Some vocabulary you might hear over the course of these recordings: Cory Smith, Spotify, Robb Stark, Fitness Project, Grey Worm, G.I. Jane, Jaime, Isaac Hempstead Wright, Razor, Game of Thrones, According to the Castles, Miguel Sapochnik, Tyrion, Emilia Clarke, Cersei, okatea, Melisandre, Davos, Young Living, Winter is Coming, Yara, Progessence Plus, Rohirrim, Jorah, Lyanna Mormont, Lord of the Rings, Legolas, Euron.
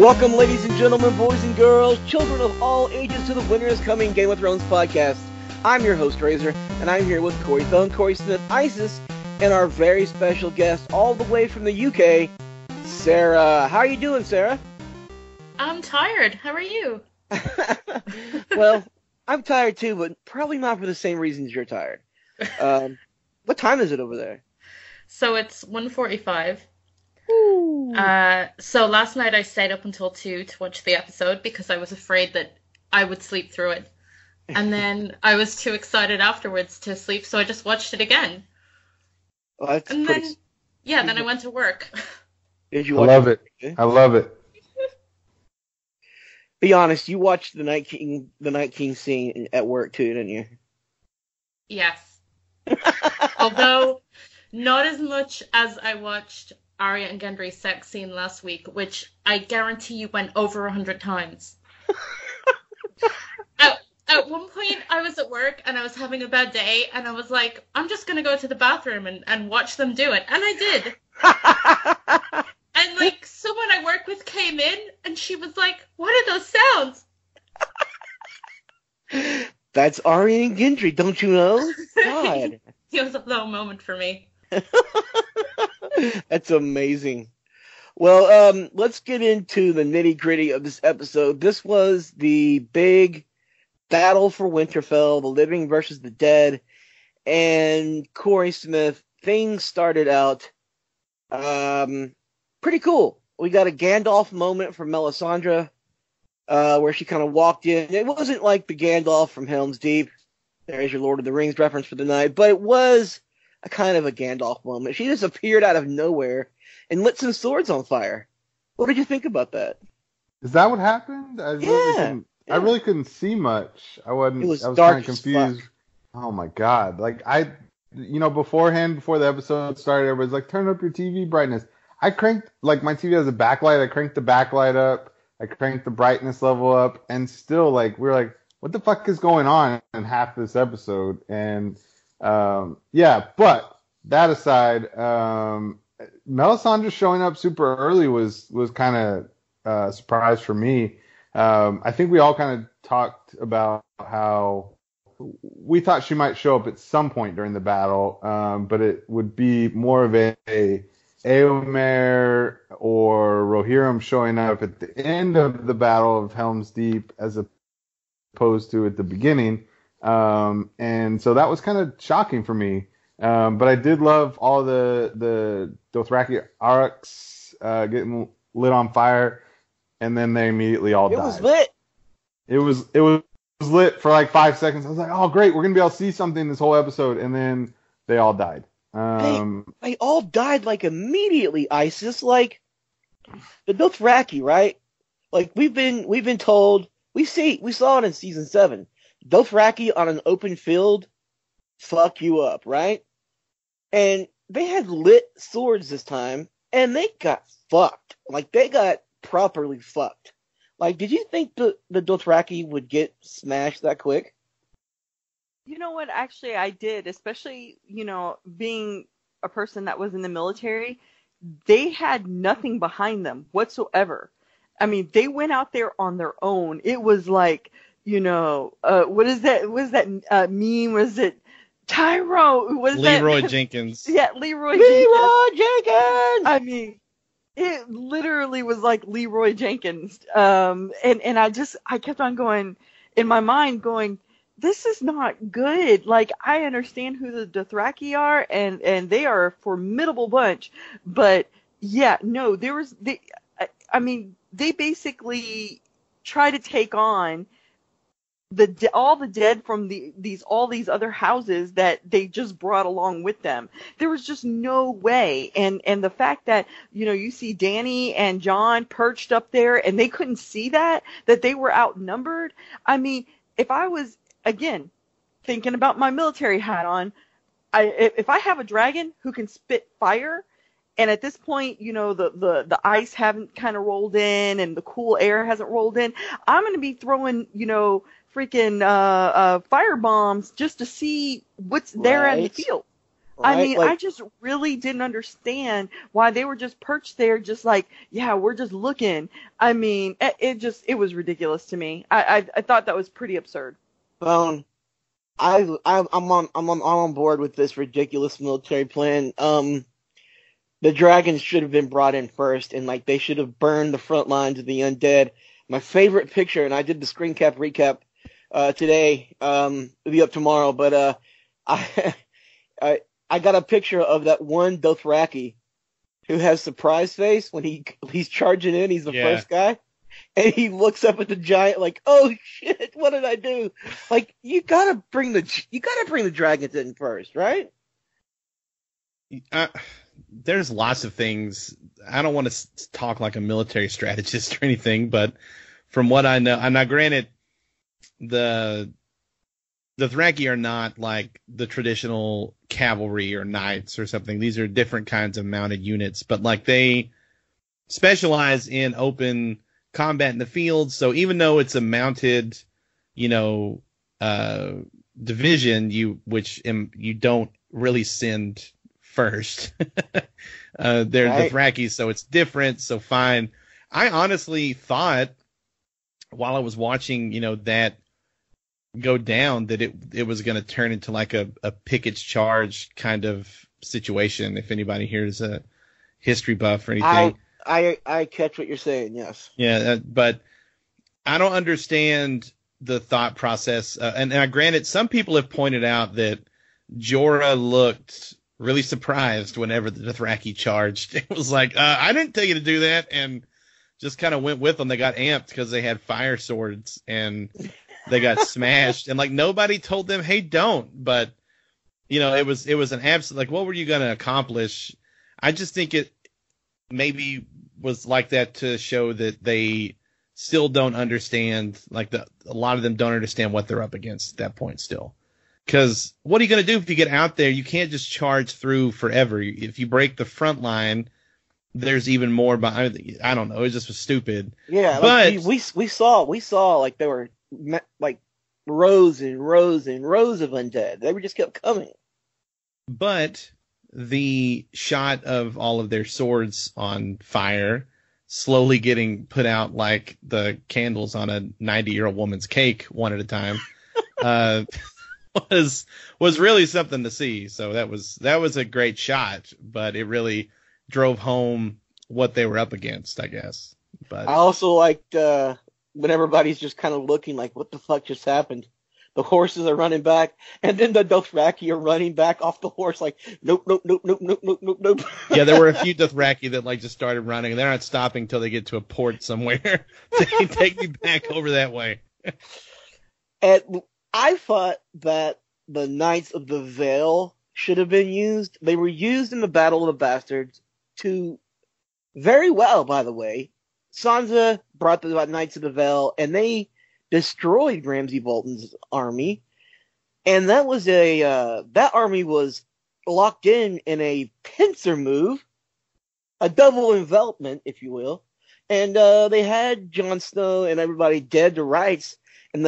Welcome, ladies and gentlemen, boys and girls, children of all ages, to the Winter Is Coming Game of Thrones podcast. I'm your host, Razor, and I'm here with Cory Thone, Cory Smith, Isis, and our very special guest, all the way from the UK, Sarah. How are you doing, Sarah? I'm tired. How are you? Well, I'm tired too, but probably not for the same reasons you're tired. What time is it over there? So it's 1:45. So last night I stayed up until 2 to watch the episode because I was afraid that I would sleep through it. And then I was too excited afterwards to sleep, so I just watched it again. Well, that's and pretty... then I went to work. I love it. Be honest, you watched the Night King scene at work too, didn't you? Yes. Although not as much as I watched Arya and Gendry's sex scene last week, which I guarantee you went over 100 times. At one point, I was at work, and I was having a bad day, and I was like, I'm just going to go to the bathroom and watch them do it. And I did. And, like, someone I work with came in, and she was like, what are those sounds? That's Arya and Gendry, don't you know? God. It was a low moment for me. That's amazing. Well, let's get into the nitty-gritty of this episode. This was the big battle for Winterfell, the living versus the dead. And Cory Smith, things started out pretty cool. We got a Gandalf moment from Melisandre where she kind of walked in. It wasn't like the Gandalf from Helm's Deep. There's your Lord of the Rings reference for the night. But it was a kind of a Gandalf moment. She just appeared out of nowhere and lit some swords on fire. What did you think about that? Is that what happened? I really couldn't see much. I was kind of confused. Oh my God. Like beforehand, before the episode started, everybody's like, turn up your TV brightness. I cranked, like, my TV has a backlight. I cranked the backlight up. I cranked the brightness level up. And still, like, we were like, what the fuck is going on in half this episode? And but that aside, Melisandre showing up super early was kind of a surprise for me. I think we all kind of talked about how we thought she might show up at some point during the battle, but it would be more of a Eomer or Rohirrim showing up at the end of the Battle of Helm's Deep as opposed to at the beginning. And so that was kind of shocking for me. But I did love all the Dothraki Aurochs getting lit on fire, and then they immediately all died. It was lit. It was lit for like 5 seconds. I was like, oh great, we're gonna be able to see something this whole episode, and then they all died. They all died like immediately, Isis. Like the Dothraki, right? Like we've been told, we saw it in season 7. Dothraki on an open field fuck you up, right? And they had lit swords this time, and they got fucked. Like, they got properly fucked. Like, did you think the Dothraki would get smashed that quick? You know what? Actually, I did. Especially, you know, being a person that was in the military, they had nothing behind them whatsoever. I mean, they went out there on their own. It was like... you know, what is that? What is that meme? Was it Tyrone? What is Leroy that? Jenkins. Yeah, Leroy Jenkins. I mean, it literally was like Leroy Jenkins. And I kept on going in my mind going, this is not good. Like, I understand who the Dothraki are, and they are a formidable bunch. But yeah, no, they basically try to take on all the dead from all these other houses that they just brought along with them. There was just no way. And the fact that, you know, you see Danny and Jon perched up there and they couldn't see that they were outnumbered. I mean, if I was, again, thinking about my military hat on, if I have a dragon who can spit fire, and at this point, you know, the ice haven't kind of rolled in and the cool air hasn't rolled in, I'm going to be throwing, you know, freaking fire bombs just to see what's there in the field. Right. I mean, I just really didn't understand why they were just perched there, just like, yeah, we're just looking. I mean, it was ridiculous to me. I thought that was pretty absurd. I'm on board with this ridiculous military plan. The dragons should have been brought in first, and like they should have burned the front lines of the undead. My favorite picture, and I did the screen cap recap today. It'll be up tomorrow, but I got a picture of that one Dothraki who has surprise face when he's charging in. He's the first guy, and he looks up at the giant like, "Oh shit, what did I do?" Like, you gotta bring the dragons in first, right? There's lots of things. I don't want to talk like a military strategist or anything, but from what I know, and now granted, the Dothraki are not like the traditional cavalry or knights or something. These are different kinds of mounted units, but like they specialize in open combat in the field. So even though it's a mounted, you know, division, you don't really send first. They're right. Dothraki, so it's different, so fine. I honestly thought while I was watching, you know, that go down, that it was going to turn into like a Pickett's Charge kind of situation, if anybody here is a history buff or anything. I catch what you're saying, yes. Yeah, but I don't understand the thought process. And granted, some people have pointed out that Jorah looked really surprised whenever the Dothraki charged. It was like, I didn't tell you to do that, and just kind of went with them. They got amped because they had fire swords, and they got smashed, and like nobody told them, hey, don't. But, you know, it was an absolute, like, what were you going to accomplish? I just think it maybe was like that to show that they still don't understand, like a lot of them don't understand what they're up against at that point still. Because what are you going to do if you get out there? You can't just charge through forever. If you break the front line, there's even more behind. I don't know. It just was stupid. Yeah, but like we saw like there were like rows and rows and rows of undead. They were just kept coming. But the shot of all of their swords on fire, slowly getting put out like the candles on a 90-year-old woman's cake, one at a time. Was really something to see. So that was a great shot, but it really drove home what they were up against, I guess. But I also liked when everybody's just kind of looking like, what the fuck just happened? The horses are running back, and then the Dothraki are running back off the horse like, nope, nope, nope, nope, nope, nope, nope, nope. Yeah, there were a few Dothraki that like just started running, and they're not stopping until they get to a port somewhere. Take me back over that way. And I thought that the Knights of the Vale should have been used. They were used in the Battle of the Bastards very well, by the way. Sansa brought the Knights of the Vale, and they destroyed Ramsay Bolton's army. And that was that army was locked in a pincer move, a double envelopment, if you will. And they had Jon Snow and everybody dead to rights, and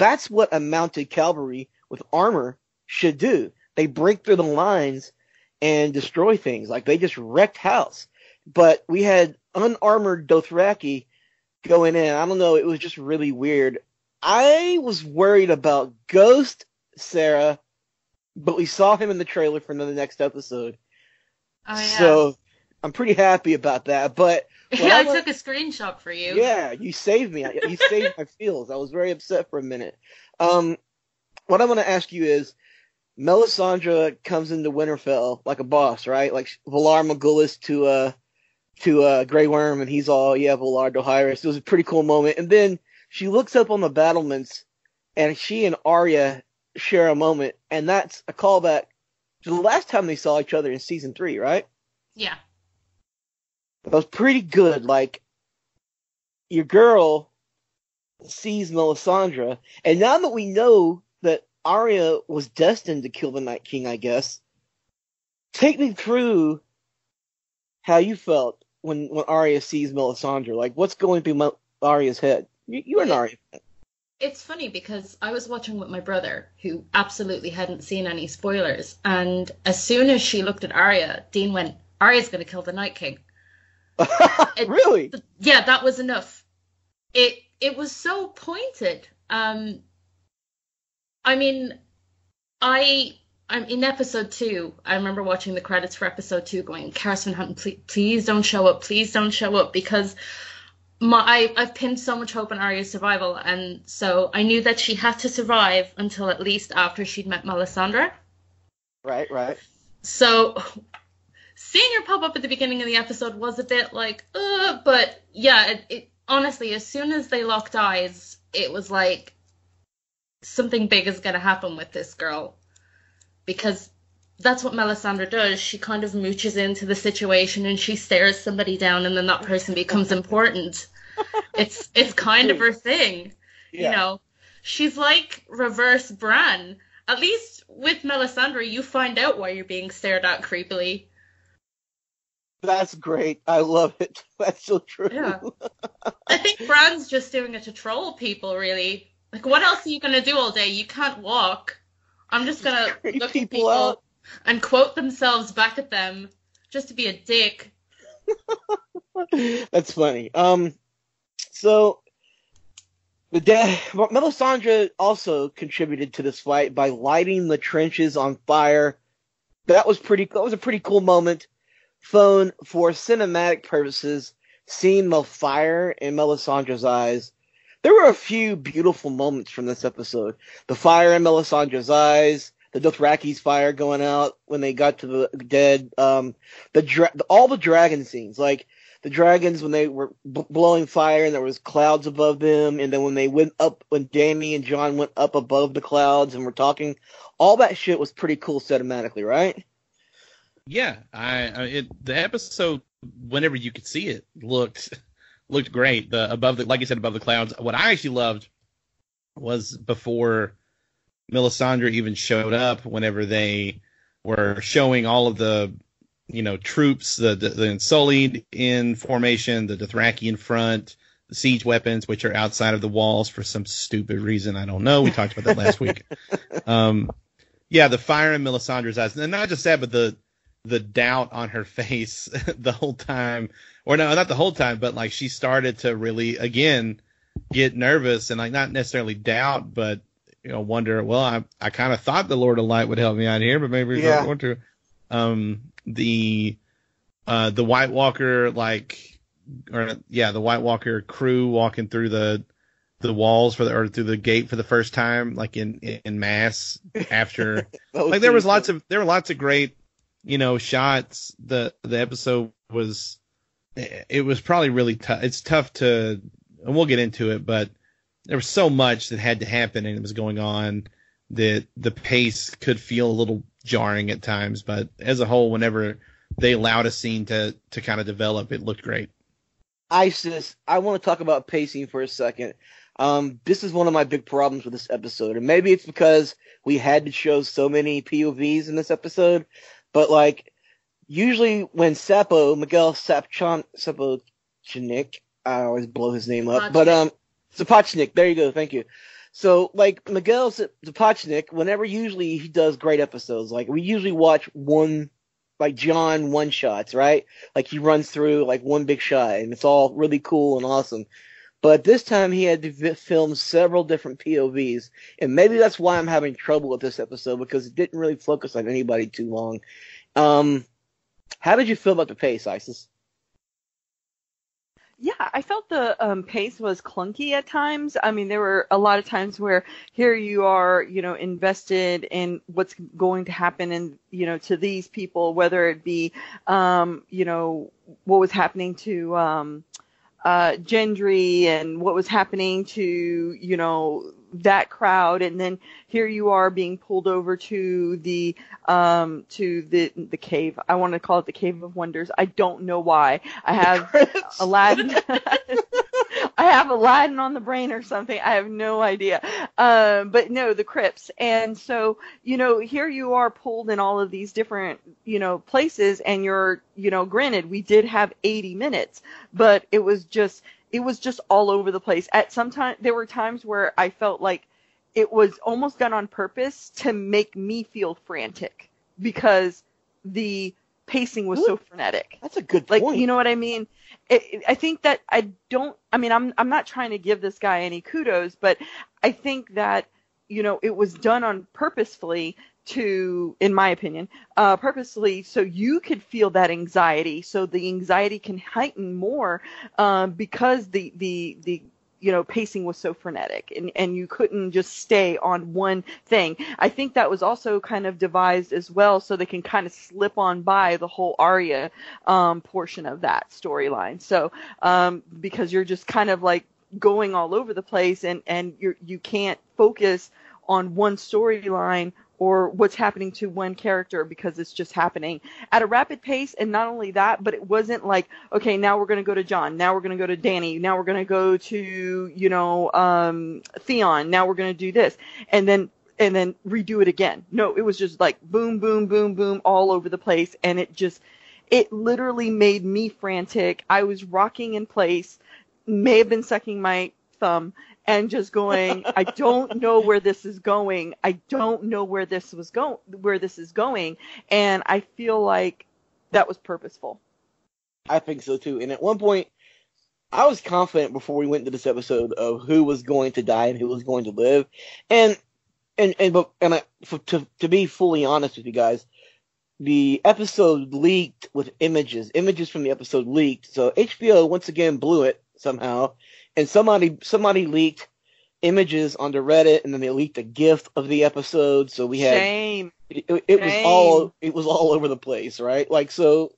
that's what a mounted cavalry with armor should do. They break through the lines and destroy things. Like, they just wrecked house. But we had unarmored Dothraki going in. I don't know. It was just really weird. I was worried about Ghost Sarah, but we saw him in the trailer for the next episode. Oh, yeah. So I'm pretty happy about that. But yeah, I took a screenshot for you. Yeah, you saved me. You saved my feels. I was very upset for a minute. What I want to ask you is, Melisandre comes into Winterfell like a boss, right? Like Valar Morghulis to Grey Worm, and he's all, yeah, Valar Dohaeris. It was a pretty cool moment. And then she looks up on the battlements, and she and Arya share a moment, and that's a callback to the last time they saw each other in season 3, right? Yeah. That was pretty good. Like, your girl sees Melisandre, and now that we know that Arya was destined to kill the Night King, I guess, take me through how you felt when Arya sees Melisandre. Like, what's going through Arya's head? You're an Arya fan. It's funny because I was watching with my brother, who absolutely hadn't seen any spoilers, and as soon as she looked at Arya, Dean went, Arya's going to kill the Night King. Really? Yeah, that was enough. It was so pointed. I mean, I'm in episode 2. I remember watching the credits for episode 2 going, Carston Hutton, please don't show up. Please don't show up, because I've pinned so much hope on Arya's survival. And so I knew that she had to survive until at least after she'd met Melisandre. Right. So seeing her pop up at the beginning of the episode was a bit like, but yeah, it honestly, as soon as they locked eyes, it was like, something big is going to happen with this girl, because that's what Melisandre does. She kind of mooches into the situation and she stares somebody down, and then that person becomes important. It's kind of her thing, yeah. You know. She's like reverse Bran. At least with Melisandre, you find out why you're being stared at creepily. That's great. I love it. That's so true. Yeah. I think Bran's just doing it to troll people, really. Like, what else are you going to do all day? You can't walk. I'm just going to look at people out and quote themselves back at them just to be a dick. That's funny. So, Melisandre also contributed to this fight by lighting the trenches on fire. That was a pretty cool moment. For cinematic purposes, seeing the fire in Melisandre's eyes. There were a few beautiful moments from this episode. The fire in Melisandre's eyes, the Dothraki's fire going out when they got to the dead, all the dragon scenes, like the dragons when they were blowing fire and there was clouds above them, and then when they went up, when Jaime and Jon went up above the clouds and were talking, all that shit was pretty cool cinematically, right? Yeah, the episode, whenever you could see it, looked great. Like you said, above the clouds. What I actually loved was before Melisandre even showed up, whenever they were showing all of the, troops, the Unsullied in formation, the Dothraki in front, the siege weapons, which are outside of the walls for some stupid reason. I don't know. We talked about that last week. Yeah, the fire in Melisandre's eyes. And not just that, but the doubt on her face the whole time, or no, not the whole time, but like she started to really again get nervous and like not necessarily doubt, but wonder. Well, I kind of thought the Lord of Light would help me out here, but maybe we don't want to. The White Walker the White Walker crew walking through the walls through the gate for the first time, like in mass after. Like there were lots of great. Shots. The episode was probably really tough. It's tough to, and we'll get into it, but there was so much that had to happen and it was going on that the pace could feel a little jarring at times. But as a whole, whenever they allowed a scene to kind of develop, it looked great. Isis, I want to talk about pacing for a second. This is one of my big problems with this episode, and maybe it's because we had to show so many POVs in this episode. But, usually when Miguel Sapochnik, I always blow his name up, but, Sapochnik, there you go, thank you. So, Miguel Sapochnik, whenever usually he does great episodes, we usually watch Jon one-shots, right? He runs through, one big shot, and it's all really cool and awesome. But this time he had to film several different POVs, and maybe that's why I'm having trouble with this episode, because it didn't really focus on anybody too long. How did you feel about the pace, Isis? Yeah, I felt the pace was clunky at times. I mean, there were a lot of times where here you are, you know, invested in what's going to happen and, you know, to these people, whether it be, you know, what was happening to Gendry and what was happening to, you know, that crowd, and then here you are being pulled over to the cave. I want to call it the Cave of Wonders. I don't know why. I have Aladdin. I have Aladdin on the brain or something. I have no idea. But no, the crypts. And so, you know, here you are pulled in all of these different, you know, places, and you're, you know, granted, we did have 80 minutes, but it was just all over the place. At some time, there were times where I felt like it was almost done on purpose to make me feel frantic because the pacing was so frenetic. That's a good point. Like, you know what I mean? I think that I'm not trying to give this guy any kudos, but I think that, you know, it was done on purposefully to, in my opinion, purposely so you could feel that anxiety, so the anxiety can heighten more because the you know, pacing was so frenetic, and you couldn't just stay on one thing. I think that was also kind of devised as well so they can kind of slip on by the whole Arya portion of that storyline. So because you're just kind of like going all over the place, and you can't focus on one storyline or what's happening to one character because it's just happening at a rapid pace. And not only that, but it wasn't like, okay, now we're going to go to Jon. Now we're going to go to Danny. Now we're going to go to, you know, Theon. Now we're going to do this. And then redo it again. No, it was just like boom, boom, boom, boom all over the place. And it literally made me frantic. I was rocking in place, may have been sucking my thumb, and just going, I don't know where this is going. I don't know where this is going. And I feel like that was purposeful. I think so too. And at one point, I was confident before we went to this episode of who was going to die and who was going to live. And to be fully honest with you guys, the episode leaked with images. Images from the episode leaked. So HBO once again blew it somehow. And somebody leaked images onto Reddit, and then they leaked a GIF of the episode. So we had shame. It was all over the place, right? Like, so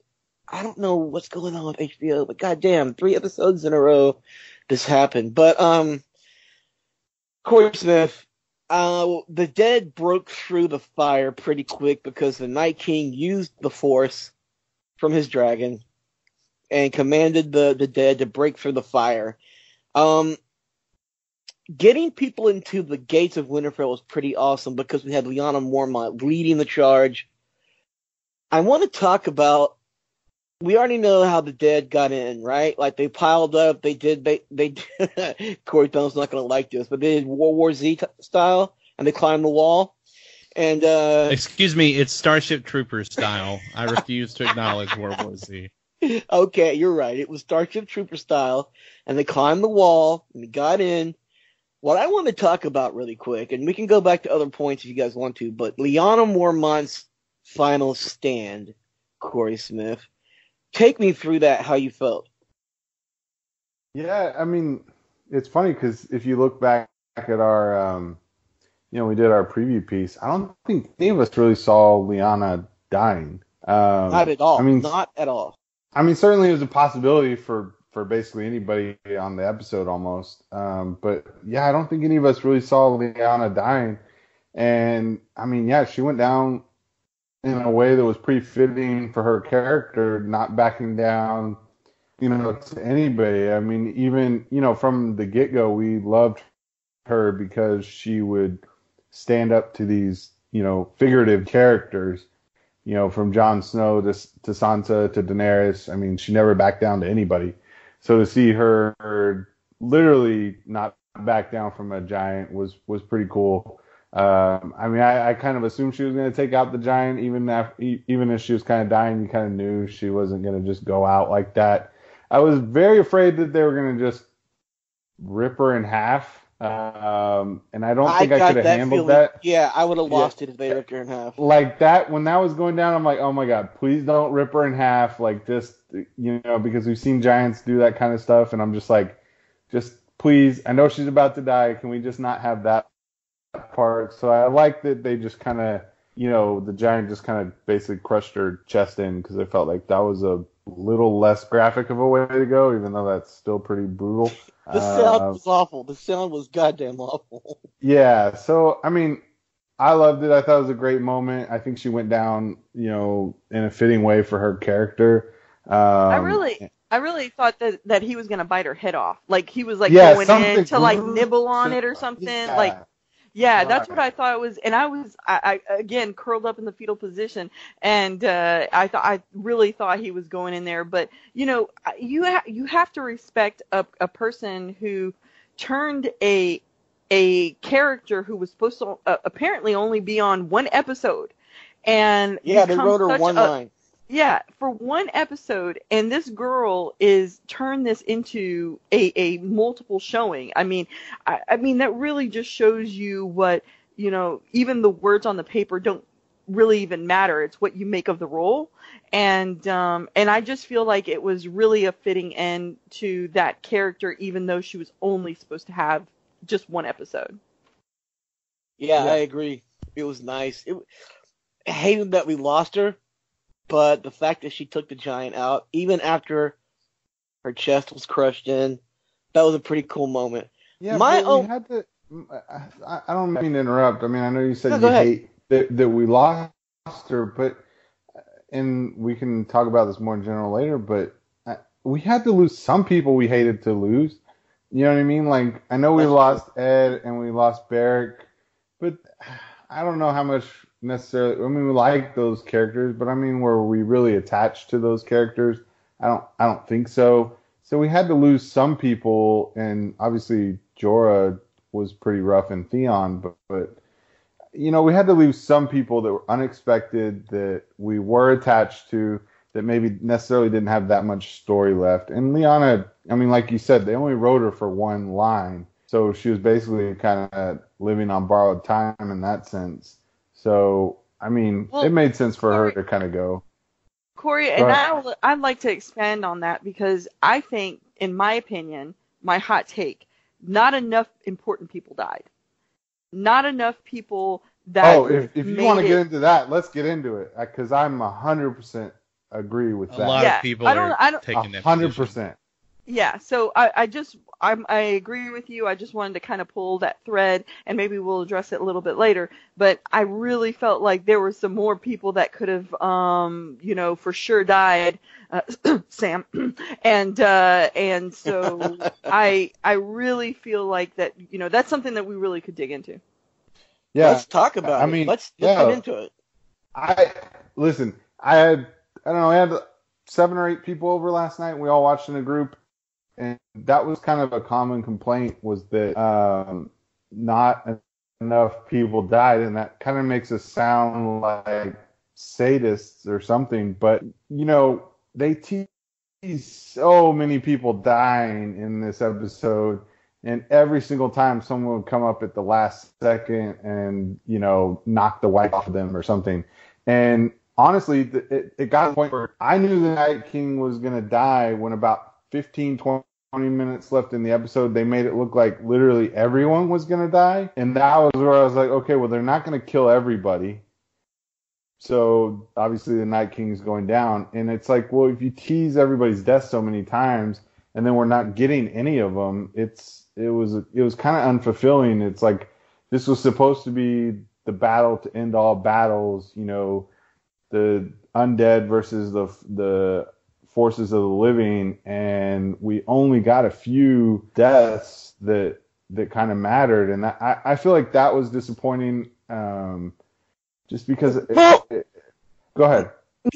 I don't know what's going on with HBO, but goddamn, 3 episodes in a row this happened. But Cory Smith, the dead broke through the fire pretty quick because the Night King used the Force from his dragon and commanded the dead to break through the fire. Getting people into the gates of Winterfell was pretty awesome because we had Lyanna Mormont leading the charge. I want to talk about, we already know how the dead got in, right? Like, they piled up, they Corey Thumb's not going to like this, but they did World War Z style, and they climbed the wall. And excuse me, it's Starship Troopers style. I refuse to acknowledge World War Z. Okay, you're right. It was Starship Trooper style, and they climbed the wall, and they got in. What I want to talk about really quick, and we can go back to other points if you guys want to, but Lyanna Mormont's final stand, Cory Smith. Take me through that, how you felt. Yeah, I mean, it's funny because if you look back at our, you know, we did our preview piece, I don't think any of us really saw Lyanna dying. Not at all. I mean, not at all. I mean, certainly it was a possibility for basically anybody on the episode almost. But, yeah, I don't think any of us really saw Lyanna dying. And, I mean, yeah, she went down in a way that was pretty fitting for her character, not backing down, you know, to anybody. I mean, even, you know, from the get-go, we loved her because she would stand up to these, you know, figurative characters. You know, from Jon Snow to Sansa to Daenerys, I mean, she never backed down to anybody. So to see her literally not back down from a giant was pretty cool. I mean, I kind of assumed she was going to take out the giant, even if she was kind of dying. You kind of knew she wasn't going to just go out like that. I was very afraid that they were going to just rip her in half. And I don't think I could have handled that. Yeah, I would have lost it if they ripped her in half. Like that, when that was going down, I'm like, oh my God, please don't rip her in half. Like this, you know, because we've seen giants do that kind of stuff. And I'm just like, just please, I know she's about to die. Can we just not have that part? So I like that they just kind of, you know, the giant just kind of basically crushed her chest in, because I felt like that was a little less graphic of a way to go, even though that's still pretty brutal. The sound was awful. The sound was goddamn awful. Yeah, so, I mean, I loved it. I thought it was a great moment. I think she went down, you know, in a fitting way for her character. I really thought that he was going to bite her head off. Like, he was, like, going in to, like, nibble on it or something. Yeah. Like, yeah, that's what I thought it was. And I was, I again, curled up in the fetal position. And I really thought he was going in there. But, you know, you have to respect a person who turned a character who was supposed to apparently only be on one episode. And yeah, they wrote her one line. Yeah, for one episode, and this girl is turned this into a multiple showing. I mean, I mean that really just shows you what, you know, even the words on the paper don't really even matter. It's what you make of the role. And I just feel like it was really a fitting end to that character, even though she was only supposed to have just one episode. Yeah. I agree. It was nice. I hated that we lost her. But the fact that she took the giant out, even after her chest was crushed in, that was a pretty cool moment. Yeah, I don't mean to interrupt. I mean, I know you said hate that we lost her, but and we can talk about this more in general later. But we had to lose some people we hated to lose. You know what I mean? Like, I know we lost Ed and we lost Beric, but I don't know how much. Necessarily, I mean, we like those characters, but I mean, were we really attached to those characters? I don't think so. So we had to lose some people, and obviously Jorah was pretty rough, and Theon, but you know, we had to lose some people that were unexpected, that we were attached to, that maybe necessarily didn't have that much story left. And Lyanna, I mean, like you said, they only wrote her for one line, so she was basically kind of living on borrowed time in that sense. So, I mean, it made sense for her to kind of go. Cory, and I'd like to expand on that, because I think, in my opinion, my hot take, not enough important people died. Not enough people that if you want to get into that, let's get into it, because I'm 100% agree with that. A lot of people are taking that 100%. Yeah, so I agree with you. I just wanted to kind of pull that thread, and maybe we'll address it a little bit later. But I really felt like there were some more people that could have, you know, for sure died. Sam, and so I really feel like that, you know, that's something that we really could dig into. Yeah, let's talk about. I mean, let's get into it. I had 7 or 8 people over last night. We all watched in a group. And that was kind of a common complaint, was that not enough people died, and that kind of makes us sound like sadists or something. But, you know, they tease so many people dying in this episode, and every single time someone would come up at the last second and, you know, knock the wife off of them or something. And honestly, it got to the point where I knew the Night King was going to die when about 15, 20 minutes left in the episode, they made it look like literally everyone was going to die. And that was where I was like, okay, well, they're not going to kill everybody. So obviously the Night King is going down. And it's like, well, if you tease everybody's death so many times and then we're not getting any of them, it was kind of unfulfilling. It's like, this was supposed to be the battle to end all battles, you know, the undead versus the forces of the living, and we only got a few deaths that kind of mattered, and I feel like that was disappointing. Just because. Go ahead.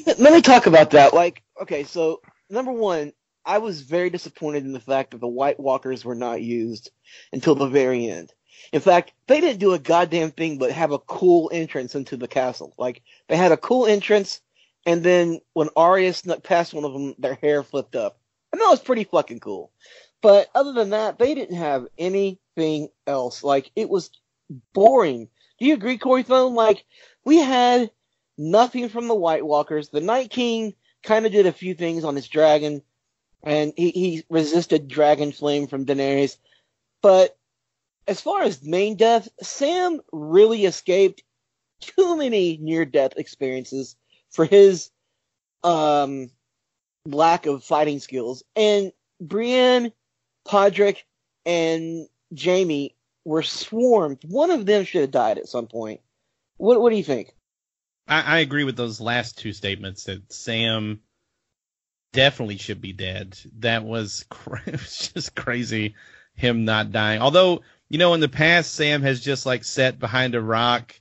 Let me talk about that. Like, okay, so number one, I was very disappointed in the fact that the White Walkers were not used until the very end. In fact, they didn't do a goddamn thing but have a cool entrance into the castle. Like, they had a cool entrance. And then when Arya snuck past one of them, their hair flipped up. And that was pretty fucking cool. But other than that, they didn't have anything else. Like, it was boring. Do you agree, Cory Thone? Like, we had nothing from the White Walkers. The Night King kind of did a few things on his dragon, and he resisted dragon flame from Daenerys. But as far as main death, Sam really escaped too many near-death experiences for his lack of fighting skills. And Brienne, Podrick, and Jaime were swarmed. One of them should have died at some point. What do you think? I agree with those last two statements that Sam definitely should be dead. That was, it was just crazy, him not dying. Although, you know, in the past, Sam has just, like, sat behind a rock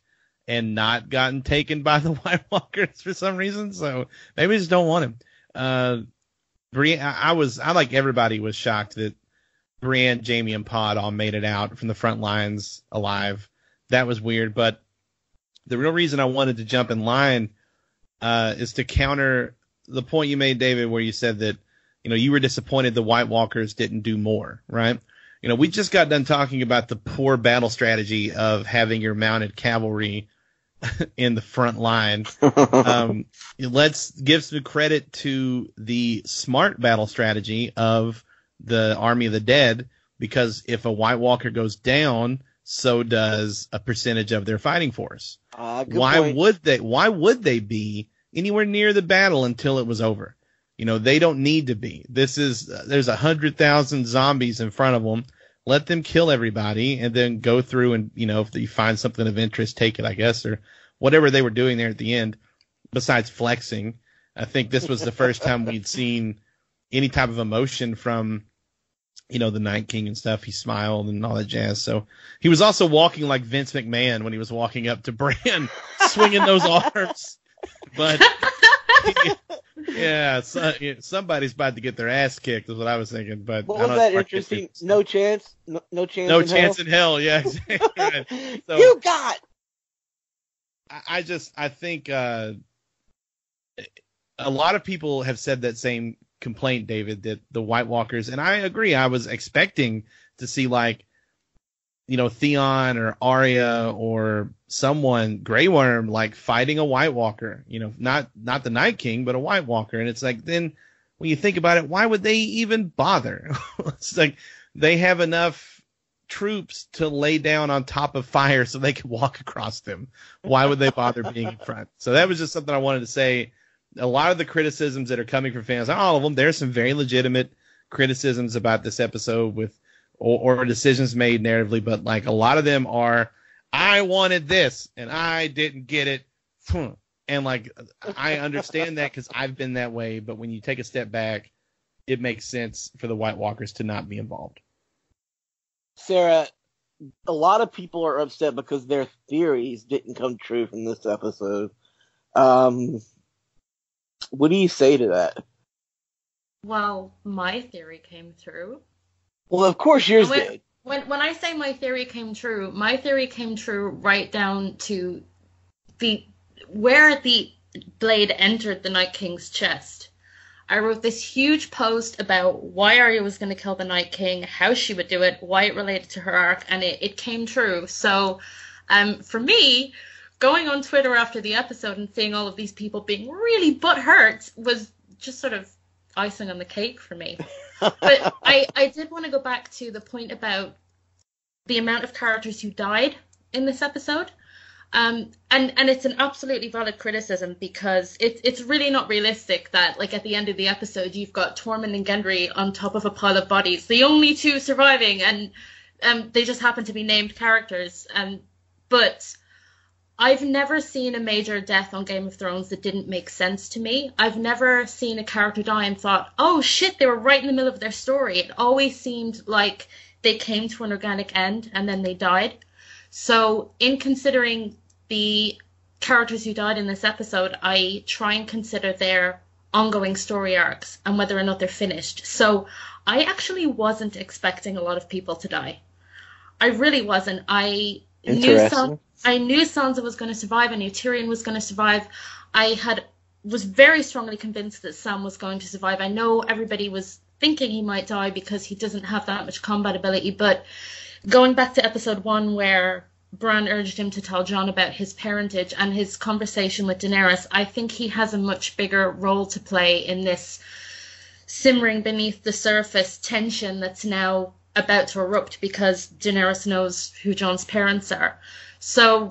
and not gotten taken by the White Walkers for some reason. So maybe they just don't want him. Brienne, I like everybody was shocked that Brienne, Jaime, and Pod all made it out from the front lines alive. That was weird, but the real reason I wanted to jump in line is to counter the point you made, David, where you said that, you know, you were disappointed the White Walkers didn't do more, right? You know, we just got done talking about the poor battle strategy of having your mounted cavalry in the front line. Let's give some credit to the smart battle strategy of the Army of the Dead, because if a White Walker goes down, so does a percentage of their fighting force. Why would they be anywhere near the battle until it was over? You know, they don't need to be. This is there's 100,000 zombies in front of them. Let them kill everybody and then go through and, you know, if you find something of interest, take it, I guess, or whatever they were doing there at the end. Besides flexing, I think this was the first time we'd seen any type of emotion from, you know, the Night King and stuff. He smiled and all that jazz. So he was also walking like Vince McMahon when he was walking up to Bran, swinging those arms. But yeah, somebody's about to get their ass kicked is what I was thinking. But what was that interesting? No chance. No chance. No chance in hell. Yeah, exactly. Right. So, you got. I think a lot of people have said that same complaint, David, that the White Walkers, and I agree, I was expecting to see, like, you know, Theon or Arya or someone, Grey Worm, like fighting a White Walker, you know, not the Night King, but a White Walker. And it's like, then when you think about it, why would they even bother? It's like they have enough troops to lay down on top of fire so they can walk across them. Why would they bother being in front? So that was just something I wanted to say. A lot of the criticisms that are coming from fans, not all of them, there's some very legitimate criticisms about this episode with or decisions made narratively, but like a lot of them are, I wanted this and I didn't get it. And like, I understand that because I've been that way. But when you take a step back, it makes sense for the White Walkers to not be involved. Sarah, a lot of people are upset because their theories didn't come true from this episode. What do you say to that? Well, my theory came through. Well, of course yours did. When I say my theory came true right down to where the blade entered the Night King's chest. I wrote this huge post about why Arya was going to kill the Night King, how she would do it, why it related to her arc, and it came true. So for me, going on Twitter after the episode and seeing all of these people being really butthurt was just sort of icing on the cake for me. But I did want to go back to the point about the amount of characters who died in this episode. And it's an absolutely valid criticism because it's really not realistic that, like, at the end of the episode, you've got Tormund and Gendry on top of a pile of bodies, the only two surviving, and they just happen to be named characters. But I've never seen a major death on Game of Thrones that didn't make sense to me. I've never seen a character die and thought, oh shit, they were right in the middle of their story. It always seemed like they came to an organic end and then they died. So in considering the characters who died in this episode, I try and consider their ongoing story arcs and whether or not they're finished. So I actually wasn't expecting a lot of people to die. I really wasn't. I knew Sansa was going to survive. I knew Tyrion was going to survive. I was very strongly convinced that Sam was going to survive. I know everybody was thinking he might die because he doesn't have that much combat ability. But going back to episode 1 where Bran urged him to tell Jon about his parentage and his conversation with Daenerys, I think he has a much bigger role to play in this simmering beneath the surface tension that's now about to erupt because Daenerys knows who Jon's parents are. So,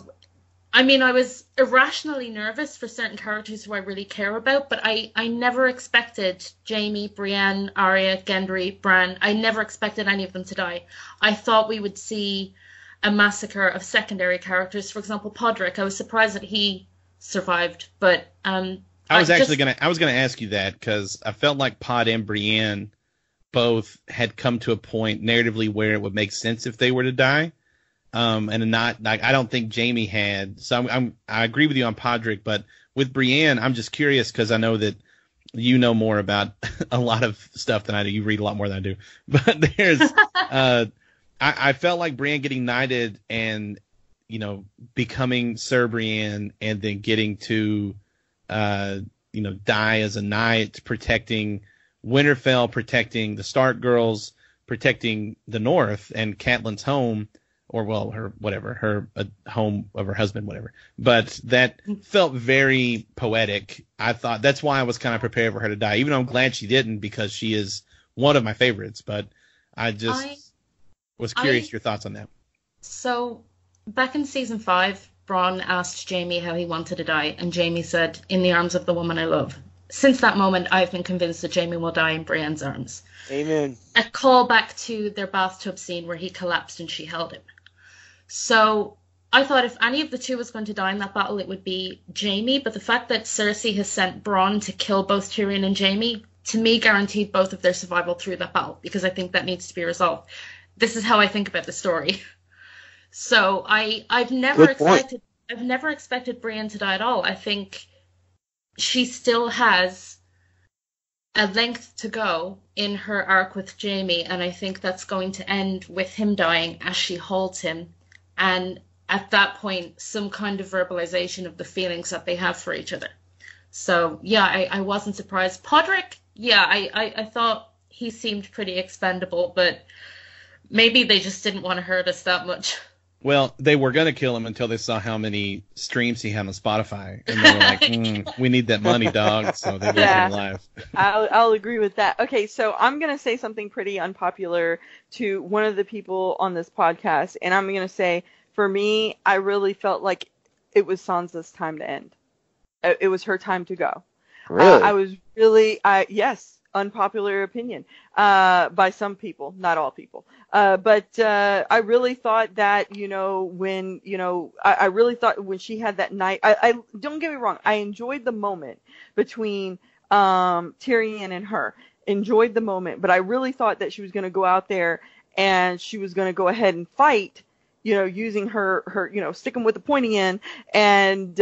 I mean, I was irrationally nervous for certain characters who I really care about, but I never expected Jaime, Brienne, Arya, Gendry, Bran, I never expected any of them to die. I thought we would see a massacre of secondary characters. For example, Podrick. I was surprised that he survived, but I was actually gonna ask you that, because I felt like Pod and Brienne both had come to a point narratively where it would make sense if they were to die, and not like I don't think Jaime had. So I agree with you on Podrick, but with Brienne, I'm just curious because I know that you know more about a lot of stuff than I do. You read a lot more than I do, but there's. I felt like Brienne getting knighted and, you know, becoming Sir Brienne and then getting to, you know, die as a knight, protecting Winterfell, protecting the Stark girls, protecting the North and Catelyn's home, or, well, her, whatever, her home of her husband, whatever. But that felt very poetic. I thought that's why I was kind of prepared for her to die, even though I'm glad she didn't because she is one of my favorites. But I just... was curious your thoughts on that. So back in season 5, Bronn asked Jaime how he wanted to die, and Jaime said, "In the arms of the woman I love." Since that moment, I've been convinced that Jaime will die in Brienne's arms. Amen. A callback to their bathtub scene where he collapsed and she held him. So I thought if any of the two was going to die in that battle, it would be Jaime. But the fact that Cersei has sent Bronn to kill both Tyrion and Jaime, to me, guaranteed both of their survival through that battle, because I think that needs to be resolved. This is how I think about the story. So I've never expected Brienne to die at all. I think she still has a length to go in her arc with Jaime, and I think that's going to end with him dying as she holds him. And at that point, some kind of verbalization of the feelings that they have for each other. So, yeah, I wasn't surprised. Podrick, yeah, I thought he seemed pretty expendable, but... maybe they just didn't want to hurt us that much. Well, they were going to kill him until they saw how many streams he had on Spotify. And they were like, we need that money, dog. So they left him alive. I'll agree with that. Okay, so I'm going to say something pretty unpopular to one of the people on this podcast. And I'm going to say, for me, I really felt like it was Sansa's time to end. It was her time to go. Really? Yes. Unpopular opinion by some people, not all people. But I really thought that, I really thought when she had that night, I don't get me wrong, I enjoyed the moment between Tyrion and her. Enjoyed the moment, but I really thought that she was going to go out there and she was going to go ahead and fight, using her sticking with the pointy end, and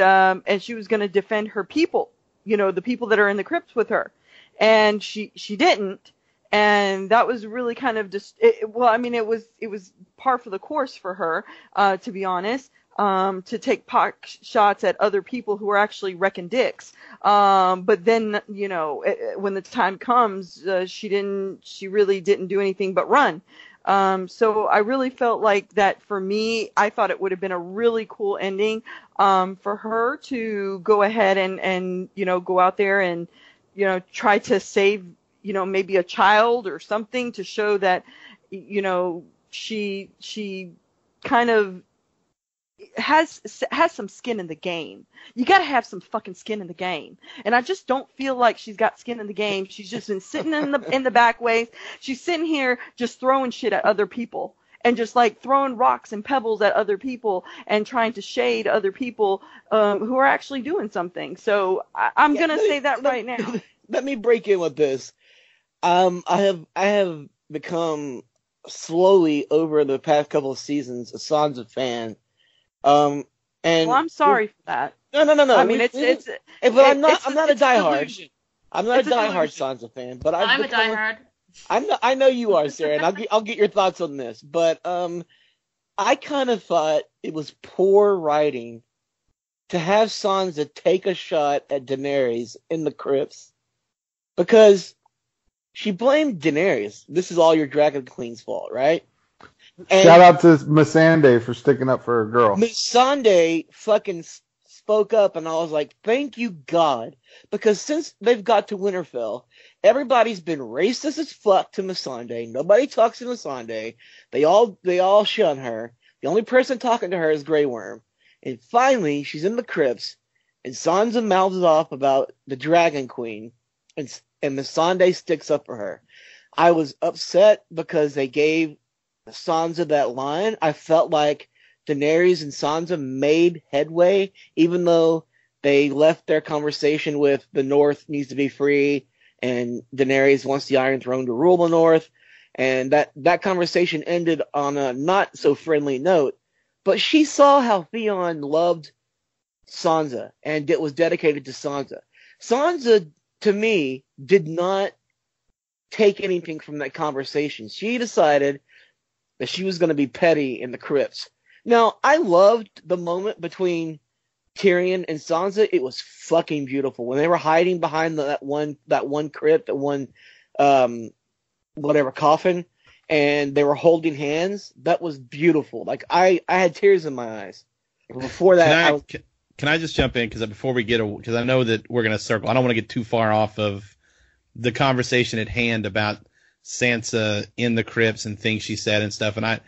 she was going to defend her people, the people that are in the crypts with her. And she didn't, and that was really kind of just. It was par for the course for her, to be honest, to take pock shots at other people who are actually wrecking dicks. But then, when the time comes, she really didn't do anything but run. So I really felt like that. For me, I thought it would have been a really cool ending, for her to go ahead and go out there and. Try to save, maybe a child or something to show that, she kind of has some skin in the game. You got to have some fucking skin in the game. And I just don't feel like she's got skin in the game. She's just been sitting in the back ways. She's sitting here just throwing shit at other people. And just like throwing rocks and pebbles at other people and trying to shade other people who are actually doing something. So I'm going to say that right now. Let me break in with this. I have become slowly over the past couple of seasons a Sansa fan. I'm sorry for that. No. I mean, I'm not a diehard Sansa fan, but I'm a diehard. I know you are, Sarah, and I'll get your thoughts on this. But I kind of thought it was poor writing to have Sansa take a shot at Daenerys in the crypts, because She blamed Daenerys. This is all your Dragon Queen's fault, right? And shout out to Missandei for sticking up for her girl. Missandei fucking spoke up, and I was like, thank you, God. Because since they've got to Winterfell, everybody's been racist as fuck to Missandei. Nobody talks to Missandei. They all shun her. The only person talking to her is Grey Worm. And finally, she's in the crypts, and Sansa mouths off about the Dragon Queen, and Missandei sticks up for her. I was upset because they gave Sansa that line. I felt like Daenerys and Sansa made headway, even though they left their conversation with the North needs to be free, and Daenerys wants the Iron Throne to rule the North, and that conversation ended on a not-so-friendly note. But she saw how Theon loved Sansa, and it was dedicated to Sansa. Sansa, to me, did not take anything from that conversation. She decided that she was going to be petty in the crypts. Now, I loved the moment between Tyrion and Sansa. It was fucking beautiful. When they were hiding behind that one crypt, that one whatever coffin, and they were holding hands, that was beautiful. Like, I had tears in my eyes. Before that, Can I just jump in? Because before we because I know that we're going to circle. I don't want to get too far off of the conversation at hand about Sansa in the crypts and things she said and stuff. And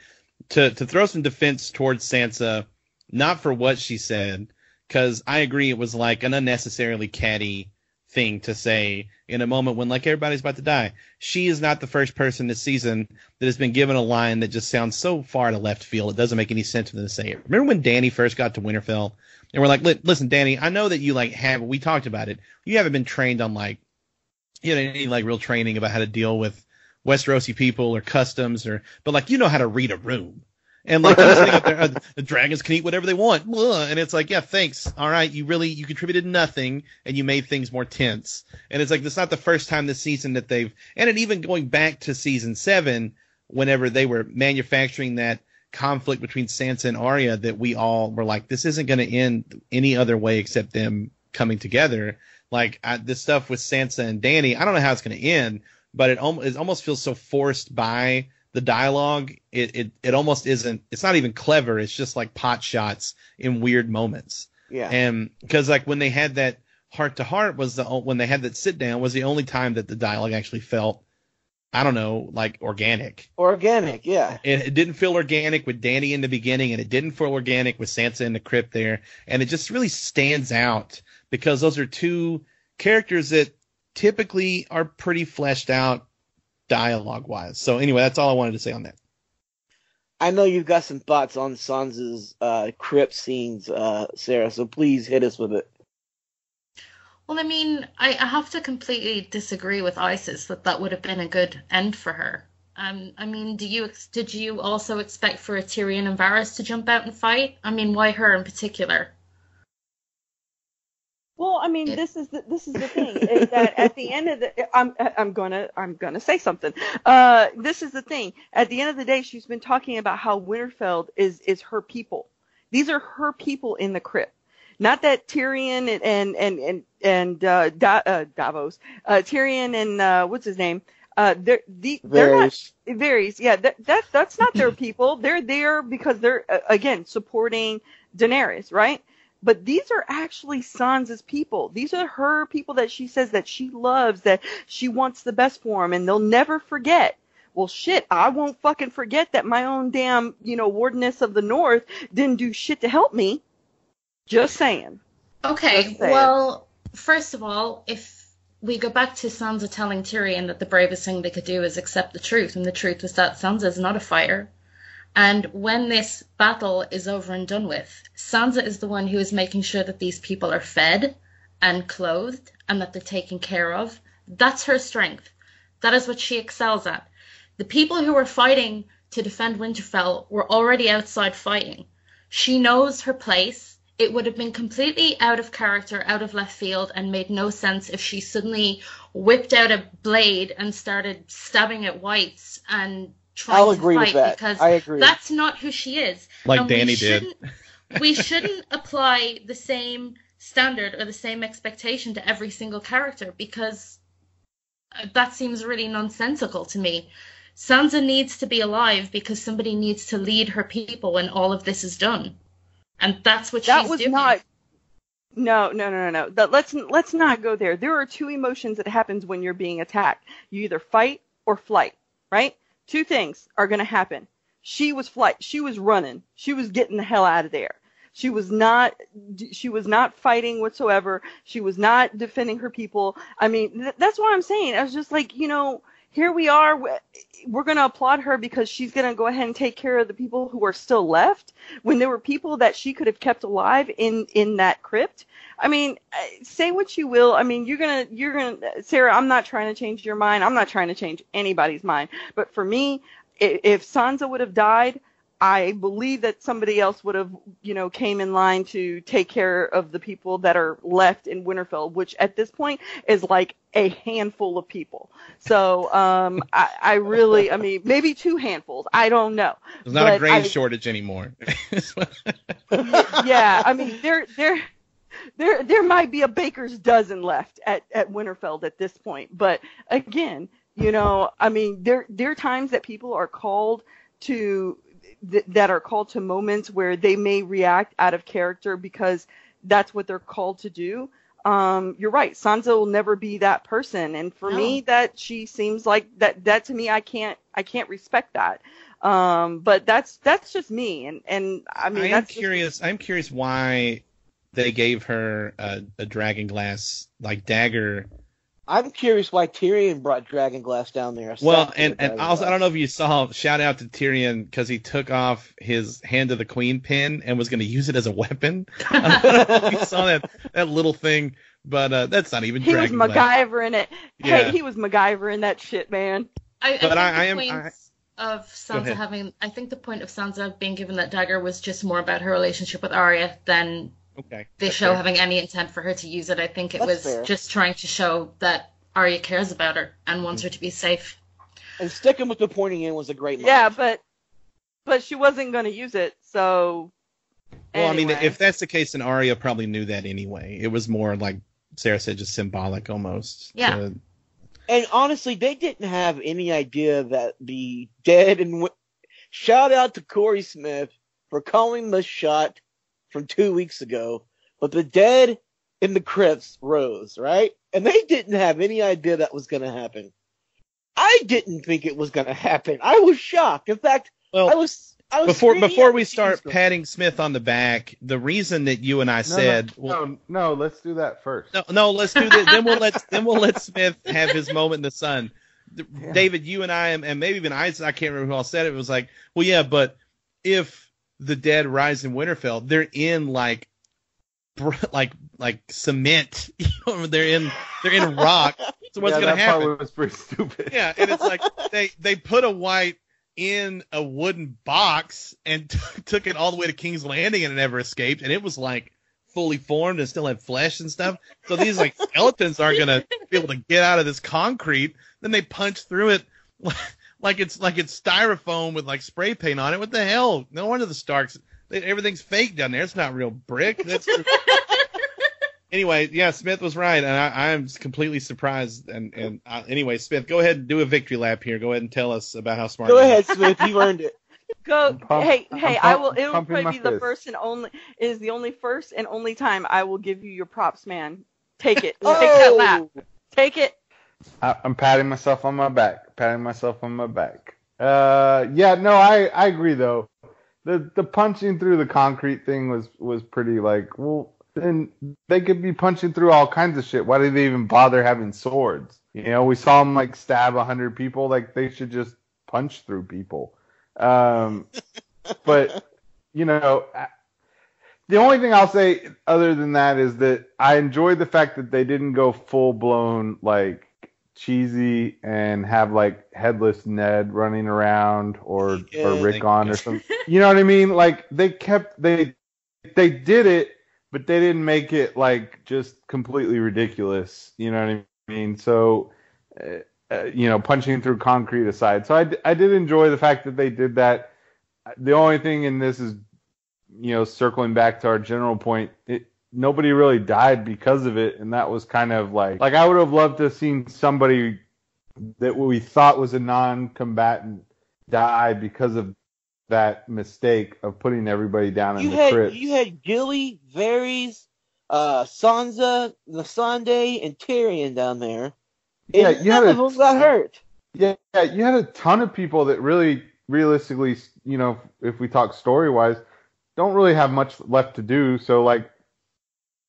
to throw some defense towards Sansa, not for what she said, because I agree it was like an unnecessarily catty thing to say in a moment when like everybody's about to die. She is not the first person this season that has been given a line that just sounds so far to left field it doesn't make any sense for them to say it. Remember when Danny first got to Winterfell? And we're like, listen, Danny, I know that you like haven't. We talked about it. You haven't been trained on like, you know, any like real training about how to deal with Westerosi people or customs or, but like you know how to read a room and like this thing up there, the dragons can eat whatever they want. And it's like, yeah, thanks. All right, you contributed nothing and you made things more tense. And it's like that's not the first time this season that they've, and it even going back to season 7, whenever they were manufacturing that conflict between Sansa and Arya that we all were like, this isn't going to end any other way except them coming together. Like this stuff with Sansa and Danny, I don't know how it's going to end, but it almost feels so forced by the dialogue. It almost isn't. It's not even clever. It's just like pot shots in weird moments. Yeah. And because like when they had that heart to heart when they had that sit down was the only time that the dialogue actually felt, I don't know, like organic. Organic, yeah. It didn't feel organic with Danny in the beginning, and it didn't feel organic with Sansa in the crypt there. And it just really stands out because those are two characters that typically are pretty fleshed out dialogue-wise. So anyway, that's all I wanted to say on that. I know you've got some thoughts on Sansa's crypt scenes, Sarah, so please hit us with it. Well, I mean, I have to completely disagree with Isis that would have been a good end for her. I mean, did you also expect for a Tyrion and Varys to jump out and fight? I mean, why her in particular? Well, I mean, this is the thing is that at the end of the I'm gonna say something. This is the thing. At the end of the day, she's been talking about how Winterfell is her people. These are her people in the crypt. Not that Tyrion and Davos, Tyrion and what's his name? They're not Varys. Yeah, that's not their people. They're there because they're again supporting Daenerys, right? But these are actually Sansa's people. These are her people that she says that she loves, that she wants the best for them, and they'll never forget. Well, shit, I won't fucking forget that my own damn wardeness of the North didn't do shit to help me. Just saying. Okay, just saying. Well, first of all, if we go back to Sansa telling Tyrion that the bravest thing they could do is accept the truth, and the truth was that Sansa is not a fighter, and when this battle is over and done with, Sansa is the one who is making sure that these people are fed and clothed and that they're taken care of. That's her strength. That is what she excels at. The people who were fighting to defend Winterfell were already outside fighting. She knows her place. It would have been completely out of character, out of left field, and made no sense if she suddenly whipped out a blade and started stabbing at whites and trying to fight with that. Because I agree. That's not who she is. Like and Danny did. We shouldn't apply the same standard or the same expectation to every single character because That seems really nonsensical to me. Sansa needs to be alive because somebody needs to lead her people when all of this is done. And that's what she's doing. No. Let's not go there. There are two emotions that happens when you're being attacked. You either fight or flight, right? Two things are going to happen. She was flight. She was running. She was getting the hell out of there. She was not fighting whatsoever. She was not defending her people. I mean, that's what I'm saying. I was just like, you know, here we are. We're going to applaud her because she's going to go ahead and take care of the people who are still left when there were people that she could have kept alive in that crypt. I mean, say what you will. I mean, you're going to, Sarah, I'm not trying to change your mind. I'm not trying to change anybody's mind. But for me, if Sansa would have died, I believe that somebody else would have, you know, came in line to take care of the people that are left in Winterfell, which at this point is like a handful of people. So I mean, maybe two handfuls. I don't know. There's not a grave shortage anymore. Yeah, I mean, there might be a baker's dozen left at Winterfell at this point. But again, you know, I mean, there are times that people are called to that are called to moments where they may react out of character because that's what they're called to do. You're right. Sansa will never be that person. And for me, that she seems like that to me, I can't respect that. But that's just me. And I mean, I'm curious why they gave her a dragon glass like dagger. I'm curious why Tyrion brought Dragonglass down there. Well, and also, I don't know if you saw, shout out to Tyrion, because he took off his Hand of the Queen pin and was going to use it as a weapon. I don't know if you saw that little thing, but that's not even Dragonglass. He was MacGyver in it. Yeah. Hey, he was MacGyver in that shit, man. I think the point of Sansa being given that dagger was just more about her relationship with Arya than... Okay. They show fair. Having any intent for her to use it. I think it was fair. Just trying to show that Arya cares about her and wants her to be safe. And sticking with the pointing in was a great moment. Yeah, but she wasn't going to use it, so... Well, anyway. I mean, if that's the case, then Arya probably knew that anyway. It was more, like Sarah said, just symbolic almost. Yeah. And honestly, they didn't have any idea that the dead and... Shout out to Cory Smith for calling the shot from 2 weeks ago, but the dead in the crypts rose, right? And they didn't have any idea that was going to happen. I didn't think it was going to happen. I was shocked. In fact, well, I was before we start patting Smith on the back, the reason that you and I said no, let's do that first. No, let's do that. then we'll let Smith have his moment in the sun. Yeah. David, you and I, and maybe even Isis, I can't remember who all said it. It was like, well, yeah, but if the dead rise in Winterfell, they're in like cement. You know, they're in rock. So what's going to happen? That part was pretty stupid. Yeah, and it's like they put a wight in a wooden box and took it all the way to King's Landing and it never escaped. And it was like fully formed and still had flesh and stuff. So these like skeletons aren't going to be able to get out of this concrete. Then they punch through it. Like it's styrofoam with like spray paint on it. What the hell? No wonder the Starks. Everything's fake down there. It's not real brick. That's anyway. Yeah, Smith was right, and I'm completely surprised. And anyway, Smith, go ahead and do a victory lap here. Go ahead and tell us about how smart. Go ahead, Smith. You earned it. Go. I will. It will probably be the first and only. It is the only first and only time I will give you your props, man. Take it. Take that lap. Take it. I'm patting myself on my back. Yeah, no, I agree though. The punching through the concrete thing was pretty like, well, then they could be punching through all kinds of shit. Why did they even bother having swords? You know, we saw them like stab 100 people. Like they should just punch through people. But you know. The only thing I'll say other than that is that I enjoyed the fact that they didn't go full-blown, like, cheesy and have, like, headless Ned running around or Rickon or something. You know what I mean? Like, they did it, but they didn't make it, like, just completely ridiculous. You know what I mean? So, you know, punching through concrete aside. So I did enjoy the fact that they did that. The only thing in this is, you know, circling back to our general point, nobody really died because of it, and that was kind of like I would have loved to have seen somebody that what we thought was a non-combatant die because of that mistake of putting everybody down in the crypt. You had Gilly, Varys, Sansa, Missandei, and Tyrion down there. Yeah, and none of them got hurt. Yeah, you had a ton of people that really, realistically, you know, if we talk story-wise, don't really have much left to do. So, like,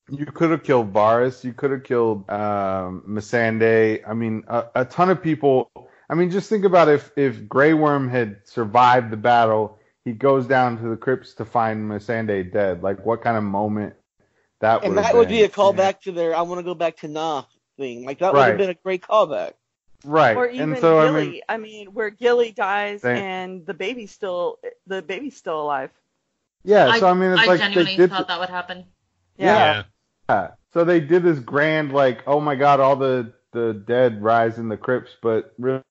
you could have killed Varys. You could have killed Missandei. I mean, a ton of people. I mean, just think about if Grey Worm had survived the battle, he goes down to the crypts to find Missandei dead. Like, what kind of moment that would have been. And that would be a callback to their I want to go back to Nah thing. Like, that would have been a great callback. Right. Or even Gilly. I mean, where Gilly dies and the baby's still alive. Yeah, so I mean, it's like I genuinely thought that would happen. Yeah. So they did this grand, like, oh my god, all the dead rise in the crypts, but really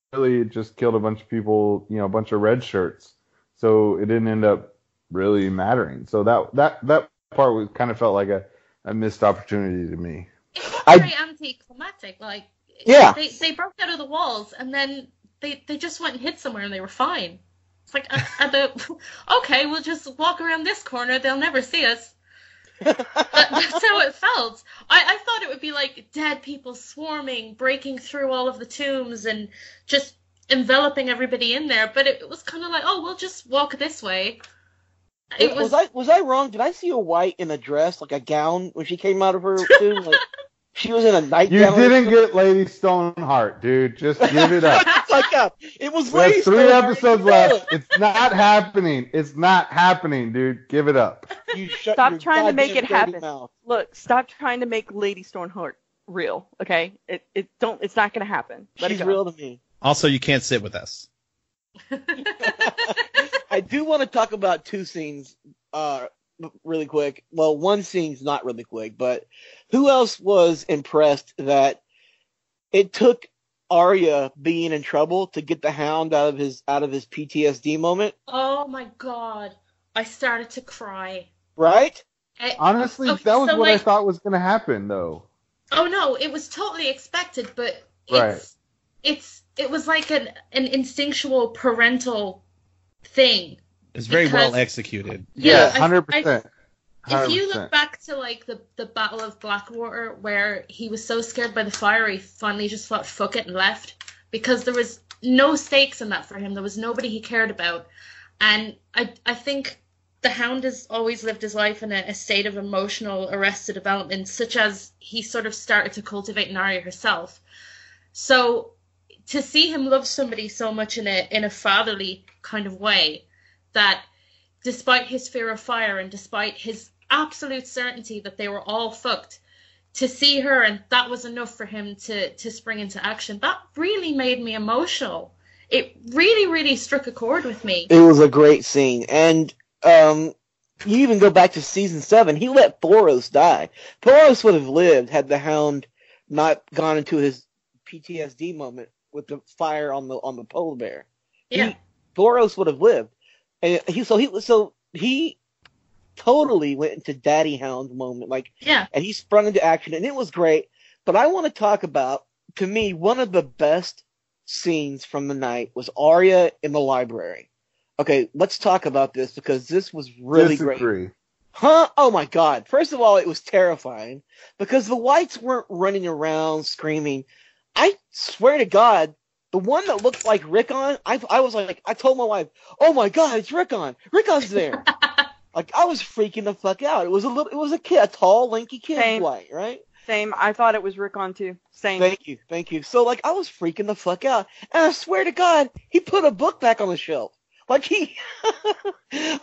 it just killed a bunch of people, you know, a bunch of red shirts. So it didn't end up really mattering. So that part was kind of felt like a missed opportunity to me. It was very anticlimactic. Like, yeah, they broke out of the walls and then they just went and hid somewhere and they were fine. It's like, okay, we'll just walk around this corner. They'll never see us. That's how it felt. I thought it would be like dead people swarming, breaking through all of the tombs and just enveloping everybody in there. But it was kind of like, oh, we'll just walk this way. It was I wrong? Did I see a white in a dress, like a gown, when she came out of her tomb? Like, she was in a nightgown. You didn't get Lady Stoneheart, dude. Just give it up. It was Lady Stoneheart. 3 episodes left. It's not happening. It's not happening, dude. Give it up. You stop trying to make it happen. Look, stop trying to make Lady Stoneheart real, okay? It's not going to happen. She's real to me. Also, you can't sit with us. I do want to talk about two scenes really quick. Well, one scene's not really quick, but who else was impressed that it took Arya being in trouble to get the Hound out of his PTSD moment? Oh my god, I started to cry. Right? Honestly, okay, that was so what, like, I thought was going to happen, though. Oh no, it was totally expected, but it was like an instinctual parental thing. It's very well executed. Yeah, 100%. If you look back to, like, the Battle of Blackwater, where he was so scared by the fire, he finally just thought, fuck it, and left. Because there was no stakes in that for him. There was nobody he cared about. And I think the Hound has always lived his life in a state of emotional arrested development, such as he sort of started to cultivate in Arya herself. So to see him love somebody so much in a fatherly kind of way, that despite his fear of fire and despite his absolute certainty that they were all fucked, to see her and that was enough for him to spring into action, that really made me emotional. It really, really struck a chord with me. It was a great scene. And you even go back to season 7, he let Thoros die. Thoros would have lived had the Hound not gone into his PTSD moment with the fire on the polar bear. Yeah. Thoros would have lived. And he totally went into daddy hound moment, like, yeah. And he sprung into action, and it was great. But I want to talk about, to me, one of the best scenes from the night was Arya in the library. Okay, let's talk about this because this was really great. Huh? Oh my god! First of all, it was terrifying because the whites weren't running around screaming. I swear to God. The one that looked like Rickon, I was like, I told my wife, "Oh my god, it's Rickon! Rickon's there!" Like, I was freaking the fuck out. It was a kid, a tall, lanky kid, white, right? Same. I thought it was Rickon too. Same. Thank you. So, like, I was freaking the fuck out, and I swear to God, he put a book back on the shelf. Like,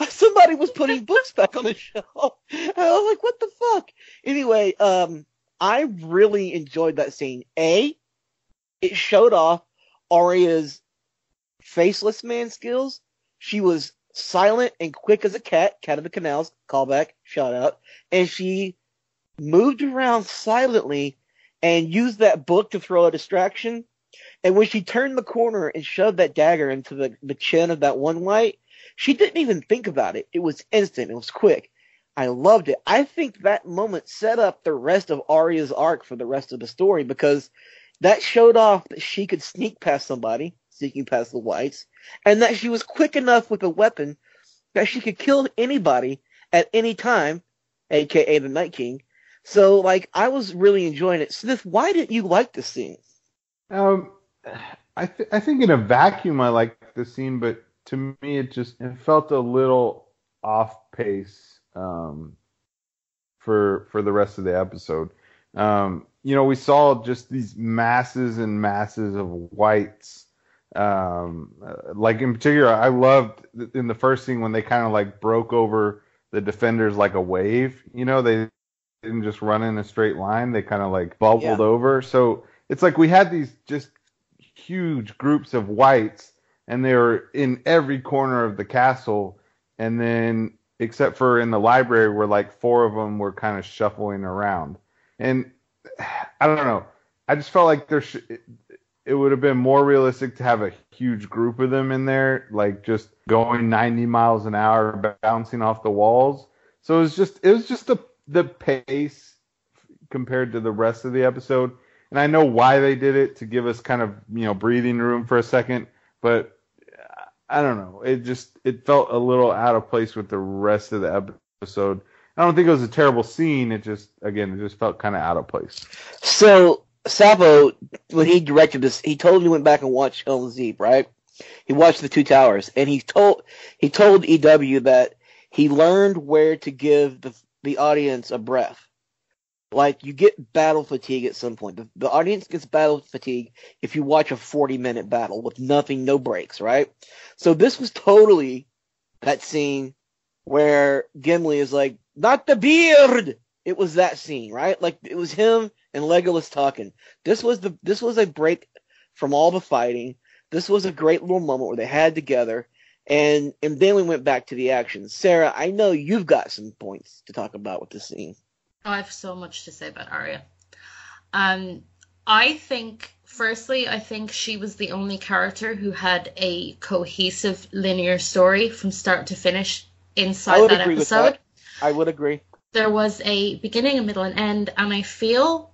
somebody was putting books back on the shelf. And I was like, what the fuck? Anyway, I really enjoyed that scene. It showed off Arya's faceless man skills. She was silent and quick as a cat of the canals, callback, shout out. And she moved around silently and used that book to throw a distraction. And when she turned the corner and shoved that dagger into the chin of that one white, she didn't even think about it. It was instant. It was quick. I loved it. I think that moment set up the rest of Arya's arc for the rest of the story because That showed off that she could sneak past somebody, sneaking past the whites, and that she was quick enough with a weapon that she could kill anybody at any time, aka the Night King. So, I was really enjoying it. Smith, why didn't you like this scene? I think in a vacuum I liked the scene, but to me it felt a little off pace for the rest of the episode. We saw just these masses and masses of whites. In particular, I loved in the first scene when they kind of broke over the defenders like a wave. They didn't just run in a straight line. They kind of bubbled over. So it's we had these just huge groups of whites, and they were in every corner of the castle. And then, except for in the library, where four of them were kind of shuffling around. And I don't know. I just felt like it would have been more realistic to have a huge group of them in there, just going 90 miles an hour, bouncing off the walls. So it was just the pace compared to the rest of the episode. And I know why they did it, to give us kind of, breathing room for a second, but I don't know. It felt a little out of place with the rest of the episode. I don't think it was a terrible scene. It just felt kind of out of place. So Sapo, when he directed this, he totally went back and watched Helm's Deep, right? He watched the Two Towers, and he told EW that he learned where to give the audience a breath. You get battle fatigue at some point. The audience gets battle fatigue if you watch a 40-minute battle with nothing, no breaks, right? So this was totally that scene where Gimli is not the beard! It was that scene, right? It was him and Legolas talking. This was a break from all the fighting. This was a great little moment where they had together, and then we went back to the action. Sarah, I know you've got some points to talk about with this scene. Oh, I have so much to say about Arya. I think she was the only character who had a cohesive linear story from start to finish inside that episode. I would agree. There was a beginning, a middle, and end, and I feel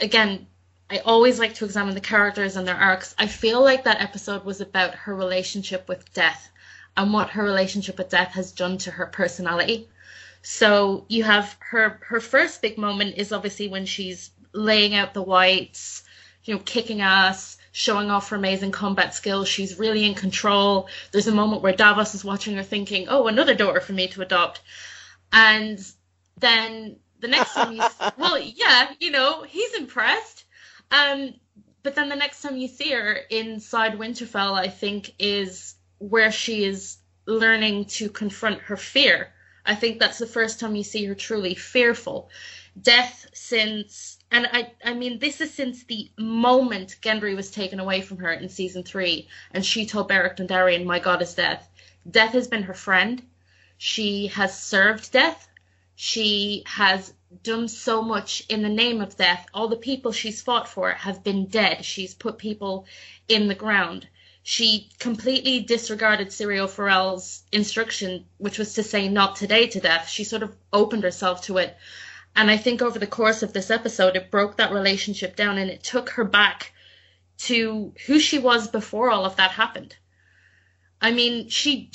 again, I always like to examine the characters and their arcs. I feel like that episode was about her relationship with death and what her relationship with death has done to her personality. So you have her first big moment is obviously when she's laying out the whites, kicking ass, showing off her amazing combat skills. She's really in control. There's a moment where Davos is watching her thinking, oh, another daughter for me to adopt. And then the next time he's impressed. But then the next time you see her inside Winterfell, I think, is where she is learning to confront her fear. I think that's the first time you see her truly fearful. Death since, and I mean, this is since the moment Gendry was taken away from her in season 3, and she told Beric Dondarrion, my god is death. Death has been her friend. She has served death. She has done so much in the name of death. All the people she's fought for have been dead. She's put people in the ground. She completely disregarded Cyril Farrell's instruction, which was to say not today to death. She sort of opened herself to it. And I think over the course of this episode, it broke that relationship down, and it took her back to who she was before all of that happened. I mean, she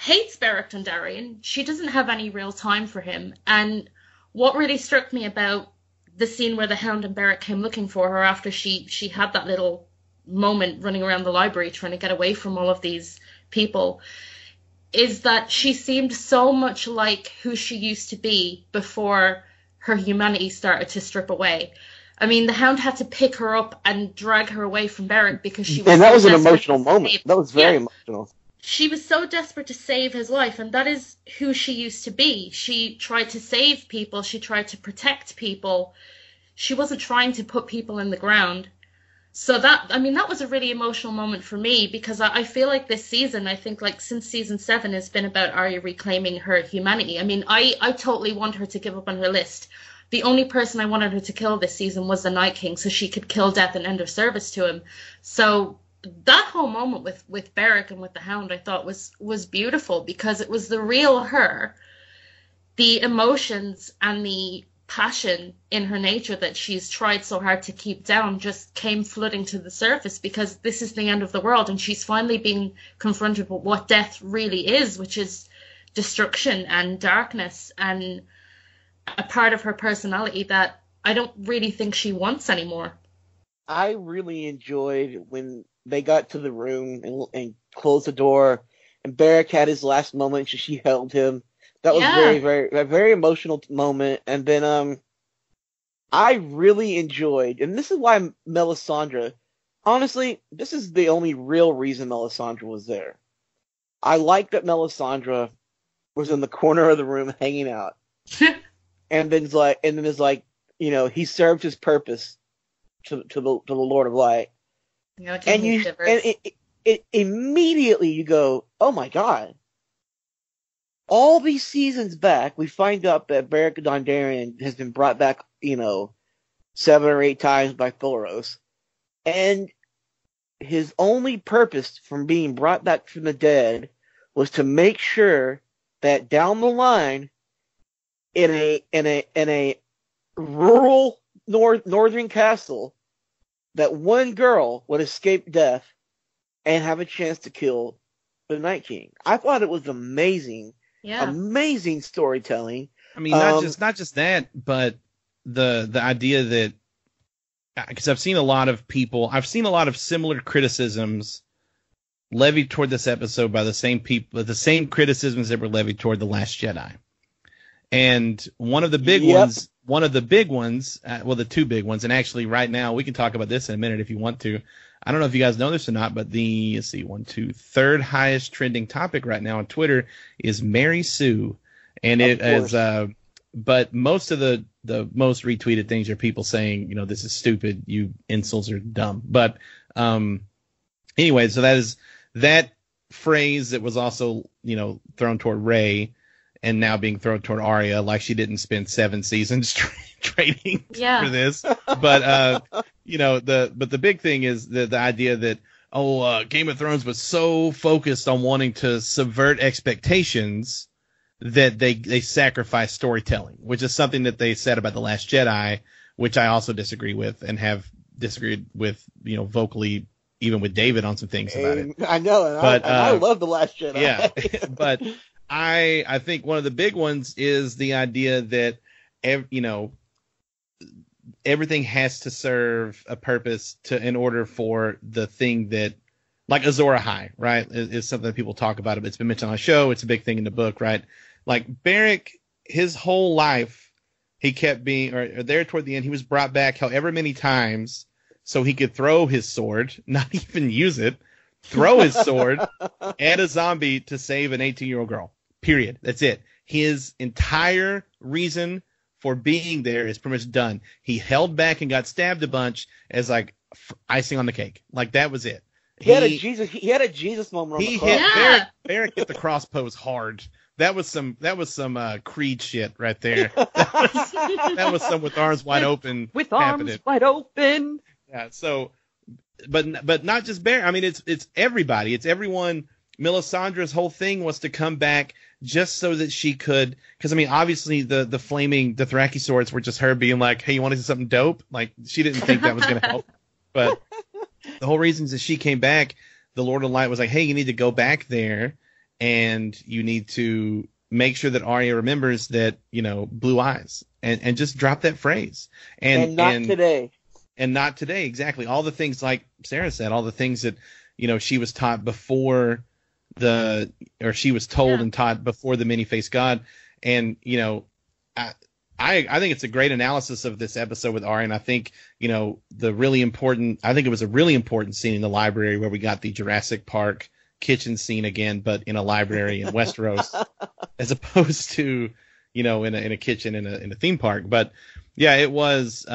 hates Beric Dondarrion. She doesn't have any real time for him. And what really struck me about the scene where the Hound and Beric came looking for her after she had that little moment running around the library trying to get away from all of these people is that she seemed so much like who she used to be before her humanity started to strip away. I mean, the Hound had to pick her up and drag her away from Beric because she was... And that was an emotional moment. That was very emotional. She was so desperate to save his life, and that is who she used to be. She tried to save people. She tried to protect people. She wasn't trying to put people in the ground. So that was a really emotional moment for me because I feel like this season, I think since season 7 has been about Arya reclaiming her humanity. I mean, I totally want her to give up on her list. The only person I wanted her to kill this season was the Night King so she could kill death and end her service to him. So that whole moment with Beric and with the Hound I thought was beautiful because it was the real her, the emotions and the passion in her nature that she's tried so hard to keep down just came flooding to the surface, because this is the end of the world and she's finally been confronted with what death really is, which is destruction and darkness and a part of her personality that I don't really think she wants anymore. I really enjoyed when they got to the room and closed the door and Beric had his last moment, she held him. That was very, very emotional moment. And then I really enjoyed, and this is why Melisandre, honestly, this is the only real reason Melisandre was there. I liked that Melisandre was in the corner of the room hanging out. and then it's like, you know, he served his purpose to the Lord of Light. No, and it immediately you go, oh my God. All these seasons back, we find out that Beric Dondarrion has been brought back, you know, 7 or 8 times by Thoros. And his only purpose from being brought back from the dead was to make sure that down the line, in a rural northern castle, that one girl would escape death and have a chance to kill the Night King. I thought it was amazing. Yeah. Amazing storytelling. I mean, not just that, but the idea that, because I've seen a lot of similar criticisms levied toward this episode by the same people, the same criticisms that were levied toward The Last Jedi. And one of the big ones, the two big ones, and actually right now we can talk about this in a minute if you want to. I don't know if you guys know this or not, but the third highest trending topic right now on Twitter is Mary Sue, and it is. But most of the most retweeted things are people saying, you know, this is stupid, you insults are dumb. But anyway, so that is that phrase that was also, you know, thrown toward Rey and now being thrown toward Arya, like she didn't spend 7 seasons training for this. But you know, the big thing is the idea that Game of Thrones was so focused on wanting to subvert expectations that they sacrificed storytelling, which is something that they said about The Last Jedi, which I also disagree with and have disagreed with, you know, vocally, even with David on some things about it. I know, and I love The Last Jedi. Yeah, but I think one of the big ones is the idea that everything has to serve a purpose in order for the thing that, like Azor Ahai, right, is something that people talk about. It's been mentioned on the show. It's a big thing in the book, right? Like Beric, his whole life, he kept being there toward the end. He was brought back however many times so he could throw his sword, not even use it. Throw his sword at a zombie to save an 18-year-old girl. Period. That's it. His entire reason for being there is pretty much done. He held back and got stabbed a bunch as like icing on the cake. Like that was it. He had a Jesus moment. Beric hit the cross pose hard. That was some Creed shit right there. That was some with arms wide open. Yeah. So. But not just Beric. I mean, it's everybody. It's everyone. Melisandre's whole thing was to come back just so that she could, because I mean, obviously the flaming Dothraki swords were just her being like, "Hey, you want to do something dope?" Like she didn't think that was going to help. But the whole reason that she came back, the Lord of Light was like, "Hey, you need to go back there, and you need to make sure that Arya remembers that, you know, blue eyes," and just drop that phrase. And not today. And not today, exactly. All the things, like Sarah said, all the things that, you know, she was taught before and taught before the many-faced God. And, you know, I think it's a great analysis of this episode with Arya. And I think, you know, I think it was a really important scene in the library where we got the Jurassic Park kitchen scene again, but in a library in Westeros, as opposed to, you know, in a kitchen in a theme park. But yeah, it was.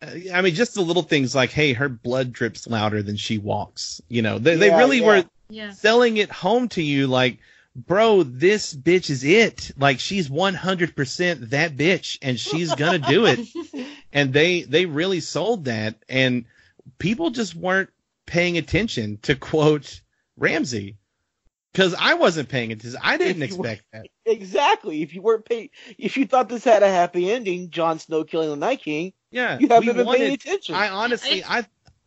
I mean, just the little things like, hey, her blood drips louder than she walks. You know, they really were selling it home to you like, bro, this bitch is it. Like, she's 100% that bitch, and she's going to do it. And they really sold that, and people just weren't paying attention, to quote Ramsay. Because I wasn't paying attention. I didn't expect that. Exactly. If you weren't paying, if you thought this had a happy ending, Jon Snow killing the Night King, yeah, you haven't been paying attention. I honestly,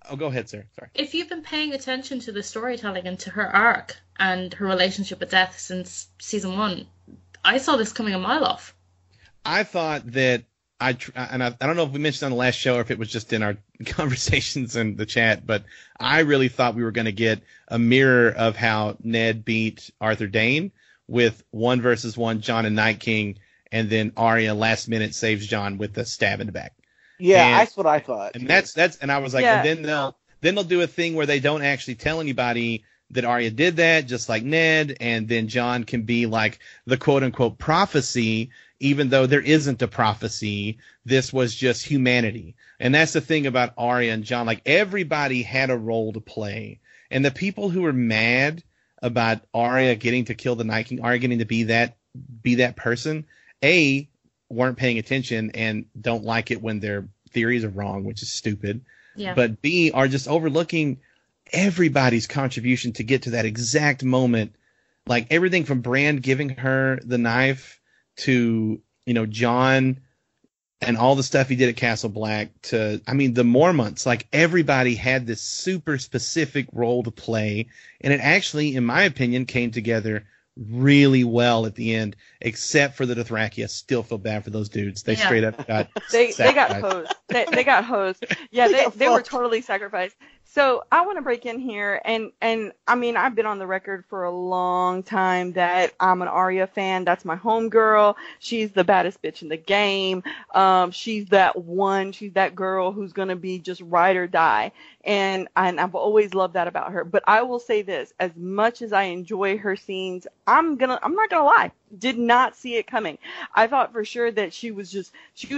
oh, go ahead, Sarah. Sorry. If you've been paying attention to the storytelling and to her arc and her relationship with death since season one, I saw this coming a mile off. I thought that I don't know if we mentioned on the last show or if it was just in our conversations in the chat, but I really thought we were going to get a mirror of how Ned beat Arthur Dayne with 1v1 Jon and Night King, and then Arya last minute saves Jon with a stab in the back. Yeah, and that's what I thought. And that's and I was like, yeah, and then they'll do a thing where they don't actually tell anybody that Arya did that, just like Ned, and then Jon can be like the quote unquote prophecy. Even though there isn't a prophecy, this was just humanity. And that's the thing about Arya and Jon. Like, everybody had a role to play. And the people who were mad about Arya getting to kill the Night King, Arya getting to be that person, A, weren't paying attention and don't like it when their theories are wrong, which is stupid. Yeah. But B, are just overlooking everybody's contribution to get to that exact moment. Like, everything from Bran giving her the knife to, you know, Jon and all the stuff he did at Castle Black to, I mean, the Mormonts, like, everybody had this super specific role to play. And it actually, in my opinion, came together really well at the end, except for the Dothraki. I still feel bad for those dudes. They straight up got they got hosed. They got hosed. Yeah, they were totally sacrificed. So I want to break in here, and I mean, I've been on the record for a long time that I'm an Arya fan. That's my homegirl. She's the baddest bitch in the game. She's that one. She's that girl who's going to be just ride or die. And I've always loved that about her. But I will say this, as much as I enjoy her scenes, I'm not going to lie, did not see it coming. I thought for sure that she was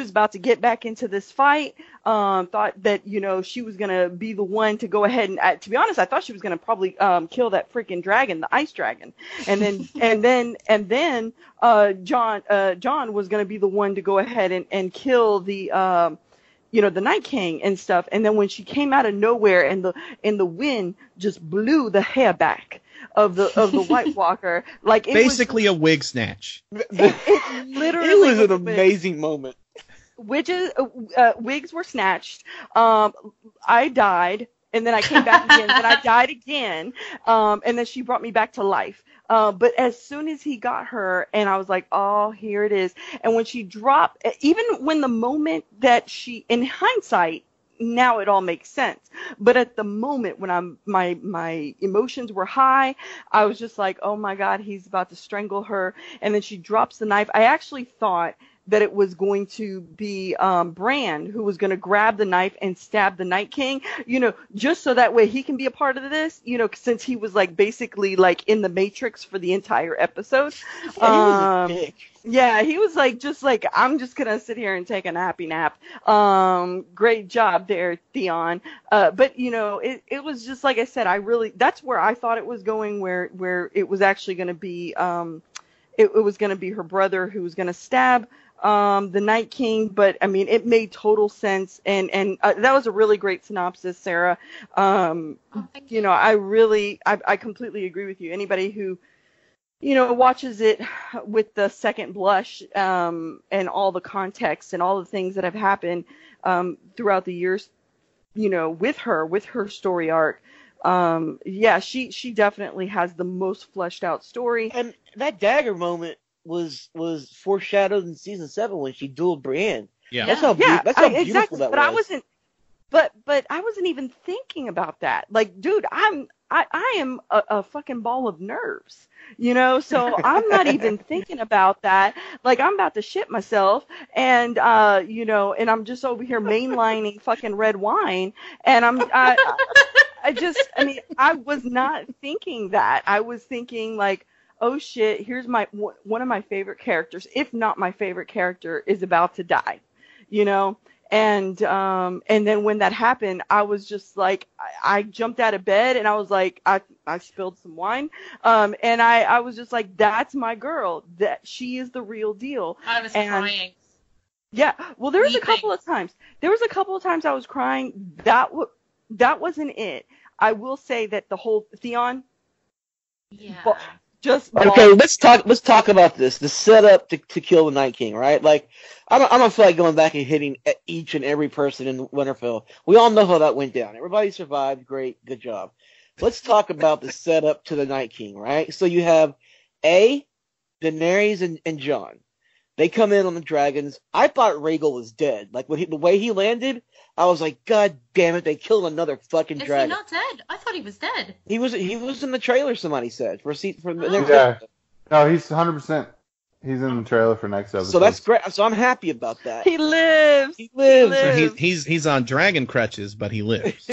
about to get back into this fight. Thought that, you know, she was going to be the one to go ahead and, to be honest, I thought she was going to probably kill that freaking dragon, the ice dragon. And then Jon was going to be the one to go ahead and kill the you know, the Night King and stuff. And then when she came out of nowhere and the wind just blew the hair back of the White Walker, like, it basically was a wig snatch. It literally it was an amazing moment. Wigs were snatched. I died, and then I came back again, and I died again. And then she brought me back to life. But as soon as he got her, and I was like, oh, here it is. And when she dropped, even when the moment that she, in hindsight, now it all makes sense. But at the moment when my emotions were high, I was just like, oh my God, he's about to strangle her. And then she drops the knife. I actually thought that it was going to be Bran who was going to grab the knife and stab the Night King, you know, just so that way he can be a part of this, you know, since he was like basically like in the Matrix for the entire episode. Yeah, he was a dick. Yeah, he was like, just like, I'm just going to sit here and take a nappy nap. Great job there, Theon. But, you know, it was just like I said, that's where I thought it was going, where it was actually going to be, it was going to be her brother who was going to stab the Night King, but I mean, it made total sense, and that was a really great synopsis, Sarah. You know, I completely agree with you. Anybody who, you know, watches it with the second blush, and all the context and all the things that have happened throughout the years, you know, with her story arc. Yeah, she definitely has the most fleshed out story. And that dagger moment was foreshadowed in season 7 when she dueled Brienne. Yeah, that's how beautiful exactly, that was. But I wasn't even thinking about that. Like, dude, I am a fucking ball of nerves, you know. So I'm not even thinking about that. Like, I'm about to shit myself, and you know, and I'm just over here mainlining fucking red wine, and I mean, I was not thinking that. I was thinking like, oh shit, here's one of my favorite characters, if not my favorite character, is about to die, you know? And then when that happened, I was just like, I jumped out of bed and I was like, I spilled some wine. And I was just like, that's my girl, that she is the real deal. I was crying. Yeah. Well, there was a couple of times I was crying. That wasn't it. I will say that the whole Theon, Yeah. But just okay. Let's talk about this. The setup to kill the Night King, right? Like, I don't feel like going back and hitting each and every person in Winterfell. We all know how that went down. Everybody survived. Great, good job. Let's talk about the setup to the Night King, right? So you have Daenerys and Jon. They come in on the dragons. I thought Rhaegal was dead. Like, when the way he landed, I was like, God damn it, they killed another fucking dragon. Is he not dead? I thought he was dead. He was in the trailer, somebody said. Yeah. No, he's 100%. He's in the trailer for next episode. So that's great. So I'm happy about that. He lives. So he's on dragon crutches, but he lives.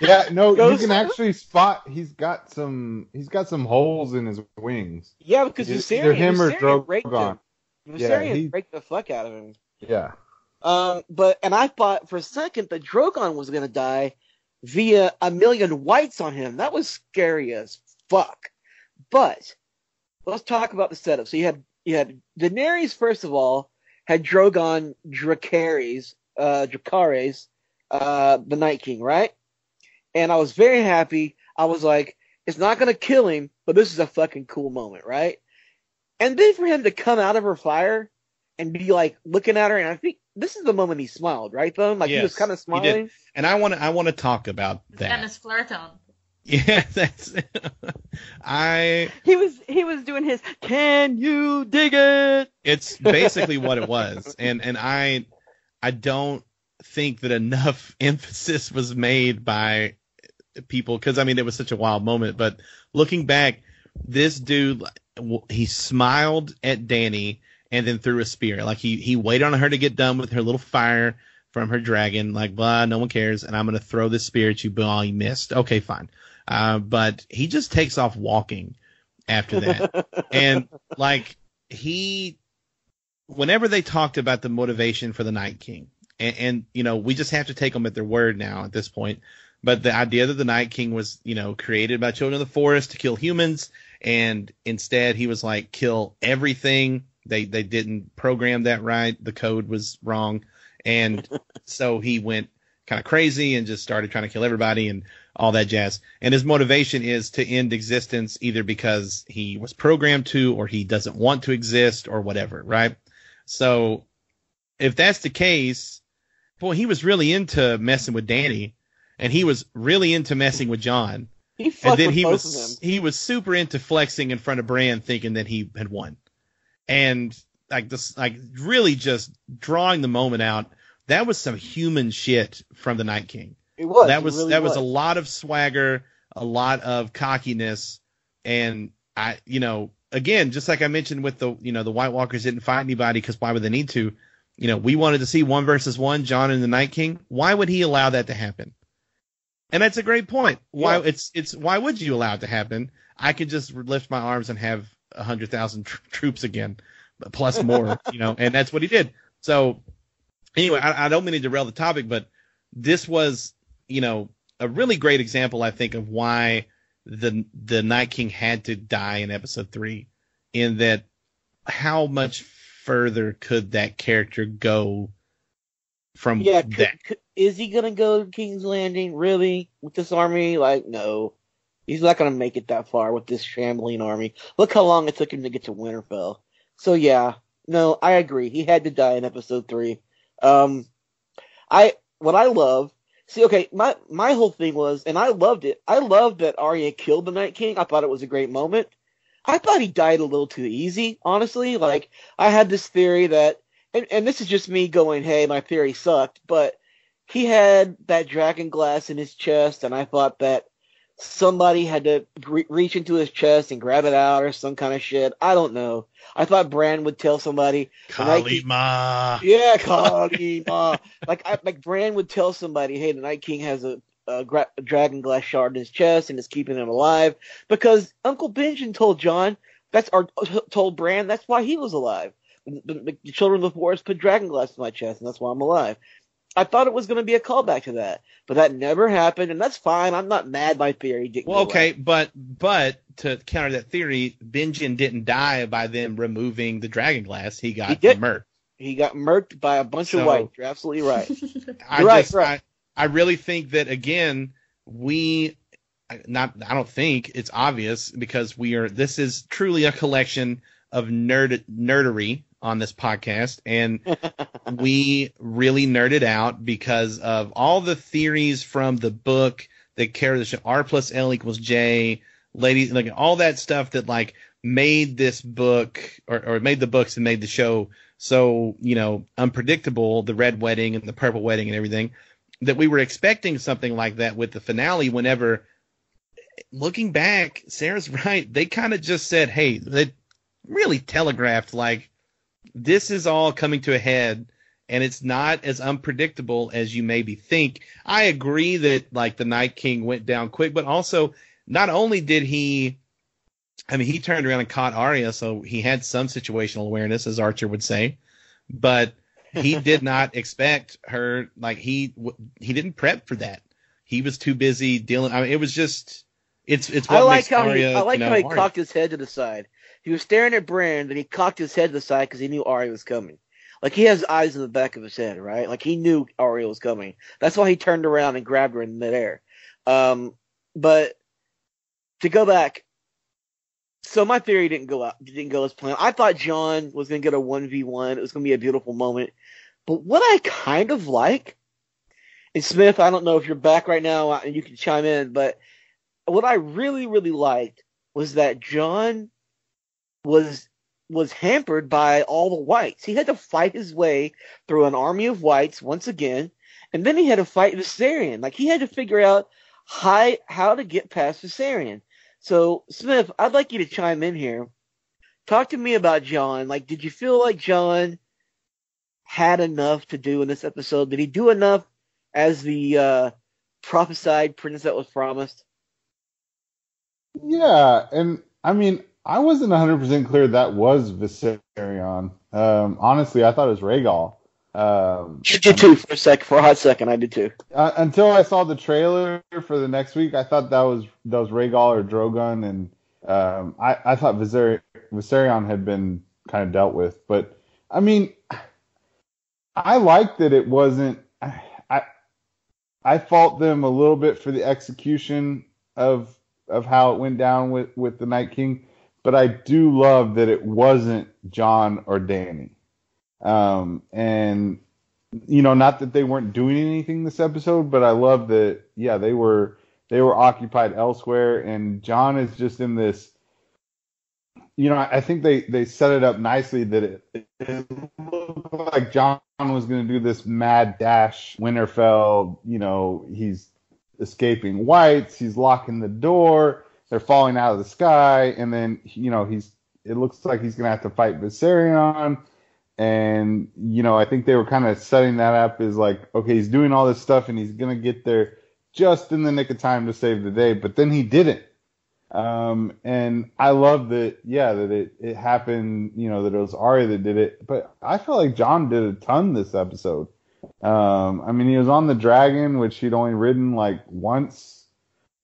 Yeah, no, you can actually spot. He's got some holes in his wings. Yeah, because Viserion raked the fuck out of him. Yeah. But I thought for a second that Drogon was gonna die via a million whites on him. That was scary as fuck. But let's talk about the setup. So you had Daenerys, first of all, had Drogon Dracarys, the Night King, right? And I was very happy. I was like, it's not going to kill him, but this is a fucking cool moment, right? And then for him to come out of her fire and be, like, looking at her, and I think this is the moment he smiled, right, though? Like, yes, he was kind of smiling. He did. And I want to talk about that. And his Flirton. Yeah, that's He was doing his "Can you dig it?" It's basically what it was, and I don't think that enough emphasis was made by people, because I mean it was such a wild moment. But looking back, this dude, he smiled at Danny and then threw a spear. Like he waited on her to get done with her little fire from her dragon. Like, blah, no one cares, and I'm gonna throw this spear at you. Blah, you missed. Okay, fine. But he just takes off walking after that. And, like, whenever they talked about the motivation for the Night King, and, you know, we just have to take them at their word now at this point. But the idea that the Night King was, you know, created by children of the forest to kill humans, and instead he was like, kill everything. They didn't program that right. The code was wrong. And so he went kind of crazy and just started trying to kill everybody and all that jazz. And his motivation is to end existence, either because he was programmed to, or he doesn't want to exist, or whatever, right? So if that's the case, boy, he was really into messing with Danny, and he was really into messing with Jon. He fucked with both of them. He was super into flexing in front of Bran, thinking that he had won. And like this, like really just drawing the moment out. That was some human shit from the Night King. It was. That was a lot of swagger, a lot of cockiness, and I, you know, again, just like I mentioned with the, you know, the White Walkers didn't fight anybody because why would they need to? You know, we wanted to see 1v1, Jon and the Night King. Why would he allow that to happen? And that's a great point. Why why would you allow it to happen? I could just lift my arms and have 100,000 troops again, plus more, you know, and that's what he did. So anyway, I don't mean to derail the topic, but this was, you know, a really great example, I think, of why the Night King had to die in episode 3, in that how much further could that character go from that? Is he going to go to King's Landing, really, with this army? Like, no. He's not going to make it that far with this shambling army. Look how long it took him to get to Winterfell. So, yeah. No, I agree. He had to die in episode 3. My whole thing was, and I loved it, I loved that Arya killed the Night King. I thought it was a great moment. I thought he died a little too easy, honestly. Like, I had this theory that, and this is just me going, hey, my theory sucked, but he had that dragon glass in his chest, and I thought that somebody had to reach into his chest and grab it out or some kind of shit. I don't know. I thought Bran would tell somebody. Kalima. Yeah, Kalima. like Bran would tell somebody, hey, the Night King has a dragon glass shard in his chest and is keeping him alive. Because Uncle Benjen told Bran that's why he was alive. The children of the forest put dragon glass in my chest, and that's why I'm alive. I thought it was going to be a callback to that, but that never happened, and that's fine. I'm not mad my theory didn't go okay, right. But to counter that theory, Benjen didn't die by them removing the dragon glass. He got murked. He got murked by a bunch of whites. You're absolutely right. I really think that, again, we I don't think it's obvious, because this is truly a collection of nerdery on this podcast, and we really nerded out because of all the theories from the book that carry the show, R+L=J, ladies, like all that stuff that like made this book or made the books and made the show so, you know, unpredictable, the red wedding and the purple wedding and everything, that we were expecting something like that with the finale. Whenever looking back, Sarah's right. They kind of just said, hey, they really telegraphed like this is all coming to a head and it's not as unpredictable as you maybe think. I agree that like the Night King went down quick, but also not only did he turned around and caught Arya, so he had some situational awareness, as Archer would say, but he did not expect her. Like he didn't prep for that. He was too busy dealing. I mean, it was just it's. I like how he cocked his head to the side. He was staring at Bran, and he cocked his head to the side because he knew Arya was coming. Like, he has eyes in the back of his head, right? Like, he knew Arya was coming. That's why he turned around and grabbed her in midair. But to go back, so my theory didn't go as planned. I thought Jon was going to get a 1v1. It was going to be a beautiful moment. But what I kind of like, and Smith, I don't know if you're back right now, and you can chime in, but what I really, really liked was that Jon was hampered by all the whites. He had to fight his way through an army of whites once again, and then he had to fight Viserion. Like, he had to figure out how to get past Viserion. So, Smith, I'd like you to chime in here. Talk to me about Jon. Like, did you feel like Jon had enough to do in this episode? Did he do enough as the prophesied prince that was promised? Yeah, and I mean, I wasn't 100% clear that was Viserion. Honestly, I thought it was Rhaegal. You did too for a hot second. I did too. Until I saw the trailer for the next week, I thought that was Rhaegal or Drogon, and I thought Viserion had been kind of dealt with. But I mean, I liked that it wasn't. I fault them a little bit for the execution of how it went down with the Night King. But I do love that it wasn't Jon or Danny. And, you know, not that they weren't doing anything this episode, but I love that, yeah, they were occupied elsewhere. And Jon is just in this, you know, I think they set it up nicely that it looked like Jon was going to do this mad dash Winterfell. You know, he's escaping whites, he's locking the door, they're falling out of the sky, and then, you know, it looks like he's going to have to fight Viserion, and, you know, I think they were kind of setting that up as like, okay, he's doing all this stuff, and he's going to get there just in the nick of time to save the day, but then he didn't. And I love that, yeah, that it happened, you know, that it was Arya that did it, but I felt like Jon did a ton this episode. I mean, he was on the dragon, which he'd only ridden like once.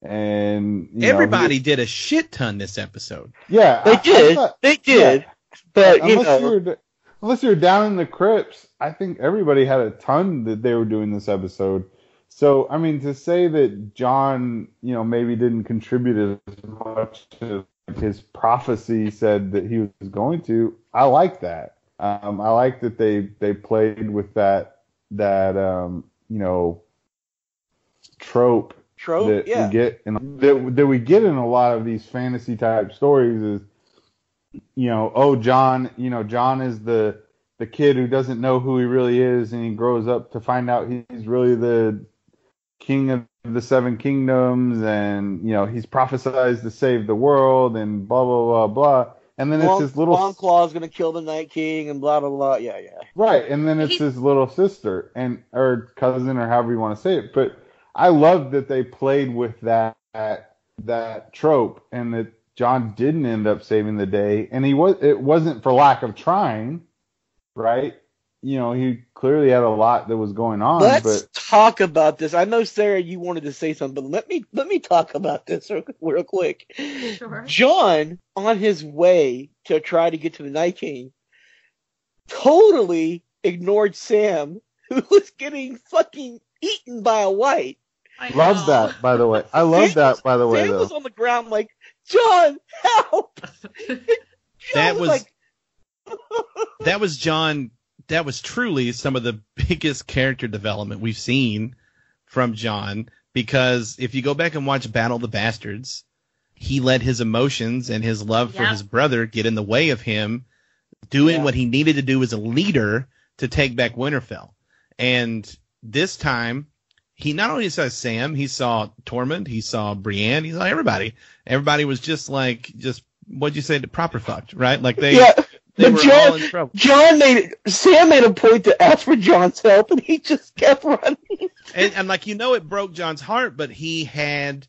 And everybody did a shit ton this episode. Yeah, they did. Yeah, but unless you're down in the crypts, I think everybody had a ton that they were doing this episode. So I mean, to say that Jon, you know, maybe didn't contribute as much as his prophecy said that he was going to, I like that. I like that they played with that you know, trope that, yeah, we get in, that we get in a lot of these fantasy type stories is, you know, Jon is the kid who doesn't know who he really is, and he grows up to find out he's really the king of the seven kingdoms, and, you know, he's prophesized to save the world and blah blah blah blah, and then it's his little Longclaw is going to kill the Night King and blah blah blah, yeah, yeah, right, and then it's his little sister and or cousin or however you want to say it, but I love that they played with that trope, and that Jon didn't end up saving the day, and it wasn't for lack of trying, right? You know, he clearly had a lot that was going on. Let's talk about this. I know, Sarah, you wanted to say something, but let me talk about this real quick. Sure. Jon, on his way to try to get to the Night King, totally ignored Sam, who was getting fucking eaten by a white. Love that, by the way. I love that, by the way. Sam was on the ground like, Jon, help! That was Jon. That was truly some of the biggest character development we've seen from Jon, because if you go back and watch Battle of the Bastards, he let his emotions and his love for his brother get in the way of him doing what he needed to do as a leader to take back Winterfell. And this time, he not only saw Sam, he saw Tormund, he saw Brienne, he saw everybody. Everybody was just like, just what'd you say, the proper fucked, right? Like they. Yeah. But Sam made a point to ask for Jon's help, and he just kept running. And like, you know, it broke Jon's heart, but he had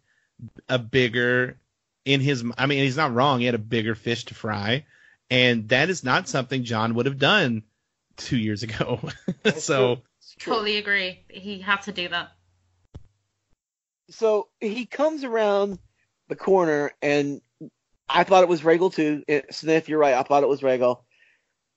a bigger in his. I mean, he's not wrong. He had a bigger fish to fry, and that is not something Jon would have done 2 years ago. So totally agree. He had to do that. So he comes around the corner and. I thought it was Rhaegal too. Sniff, you're right. I thought it was Rhaegal.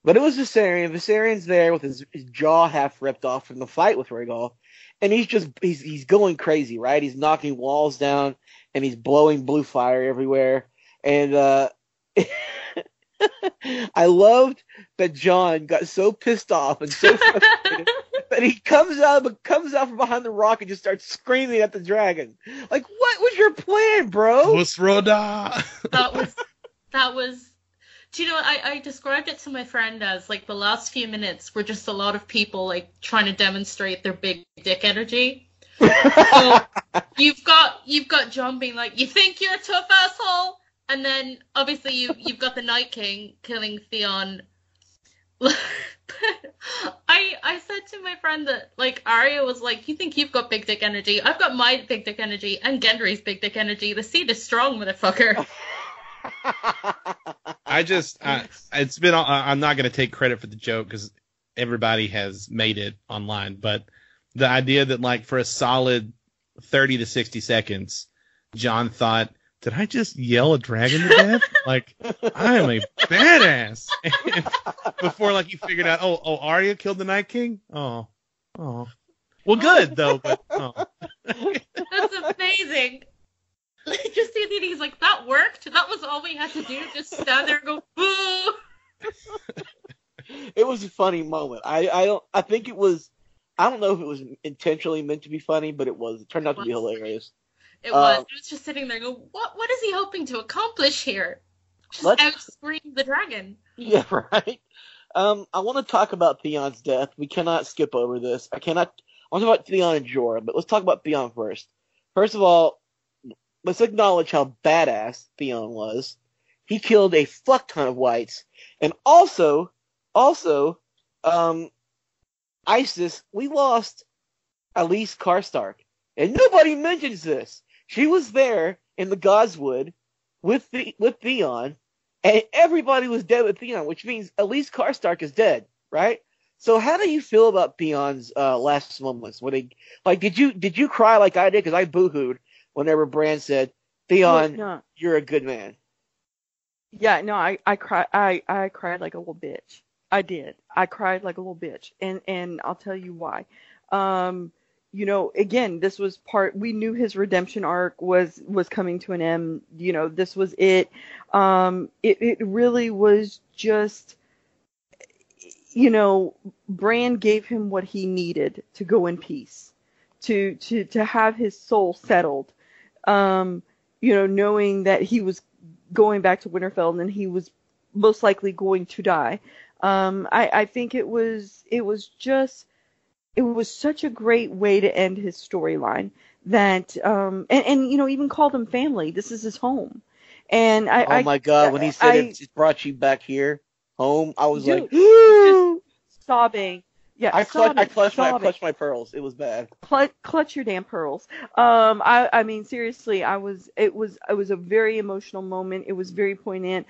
But it was Viserion. Viserion's there with his jaw half ripped off from the fight with Rhaegal. And he's just – he's going crazy, right? He's knocking walls down, and he's blowing blue fire everywhere. And I loved that Jon got so pissed off and so frustrated that he comes out from behind the rock and just starts screaming at the dragon. Like, what was your plan, bro? What's Roda? That was. Do you know? I described it to my friend as like the last few minutes were just a lot of people like trying to demonstrate their big dick energy. So you've got Jon being like, you think you're a tough asshole. And then, obviously, you've got the Night King killing Theon. I said to my friend that, like, Arya was like, you think you've got big dick energy? I've got my big dick energy and Gendry's big dick energy. The seed is strong, motherfucker. I'm not going to take credit for the joke because everybody has made it online. But the idea that, like, for a solid 30 to 60 seconds, Jon thought, did I just yell a dragon to death? Like, I am a badass. And before, like, you figured out, oh, Arya killed the Night King? Oh. Well, good, though, but, oh. That's amazing. Just the idea he's like, that worked? That was all we had to do? Just stand there and go, boo! It was a funny moment. I don't know if it was intentionally meant to be funny, but it was. It turned out to be hilarious. It was. I was just sitting there going, what is he hoping to accomplish here? Just out-scream the dragon. Yeah, right? I want to talk about Theon's death. We cannot skip over this. I want to talk about Theon and Jorah, but let's talk about Theon first. First of all, let's acknowledge how badass Theon was. He killed a fuck ton of whites. And also, Isis, we lost Elise Karstark. And nobody mentions this. She was there in the Godswood with Theon, and everybody was dead with Theon, which means Elise Karstark is dead, right? So how do you feel about Theon's last moments? Did you cry like I did? Because I boohooed whenever Bran said, "Theon, you're a good man." Yeah, no, I cried like a little bitch. I did. I cried like a little bitch, and I'll tell you why. You know, again, this was part, we knew his redemption arc was coming to an end. You know, this was it. It really was just, you know, Bran gave him what he needed to go in peace, to have his soul settled. You know, knowing that he was going back to Winterfell and he was most likely going to die. I think it was just, it was such a great way to end his storyline that, and you know, even called him family. This is his home. And oh my God, when he said it brought you back here, home, I was like, just sobbing. Yeah, I clutched my pearls. It was bad. Clutch your damn pearls. I mean, seriously, it was a very emotional moment. It was very poignant.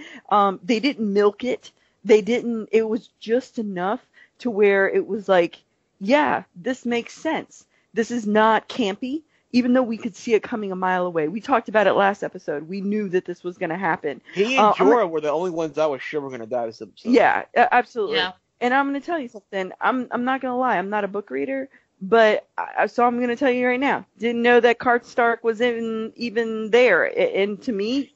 They didn't milk it. It was just enough to where it was like, yeah, this makes sense. This is not campy, even though we could see it coming a mile away. We talked about it last episode. We knew that this was going to happen. He and Jorah were the only ones I was sure were going to die this episode. Yeah, absolutely. Yeah. And I'm going to tell you something. I'm not going to lie. I'm not a book reader, But so I'm going to tell you right now, didn't know that Cart Stark was even there. And to me,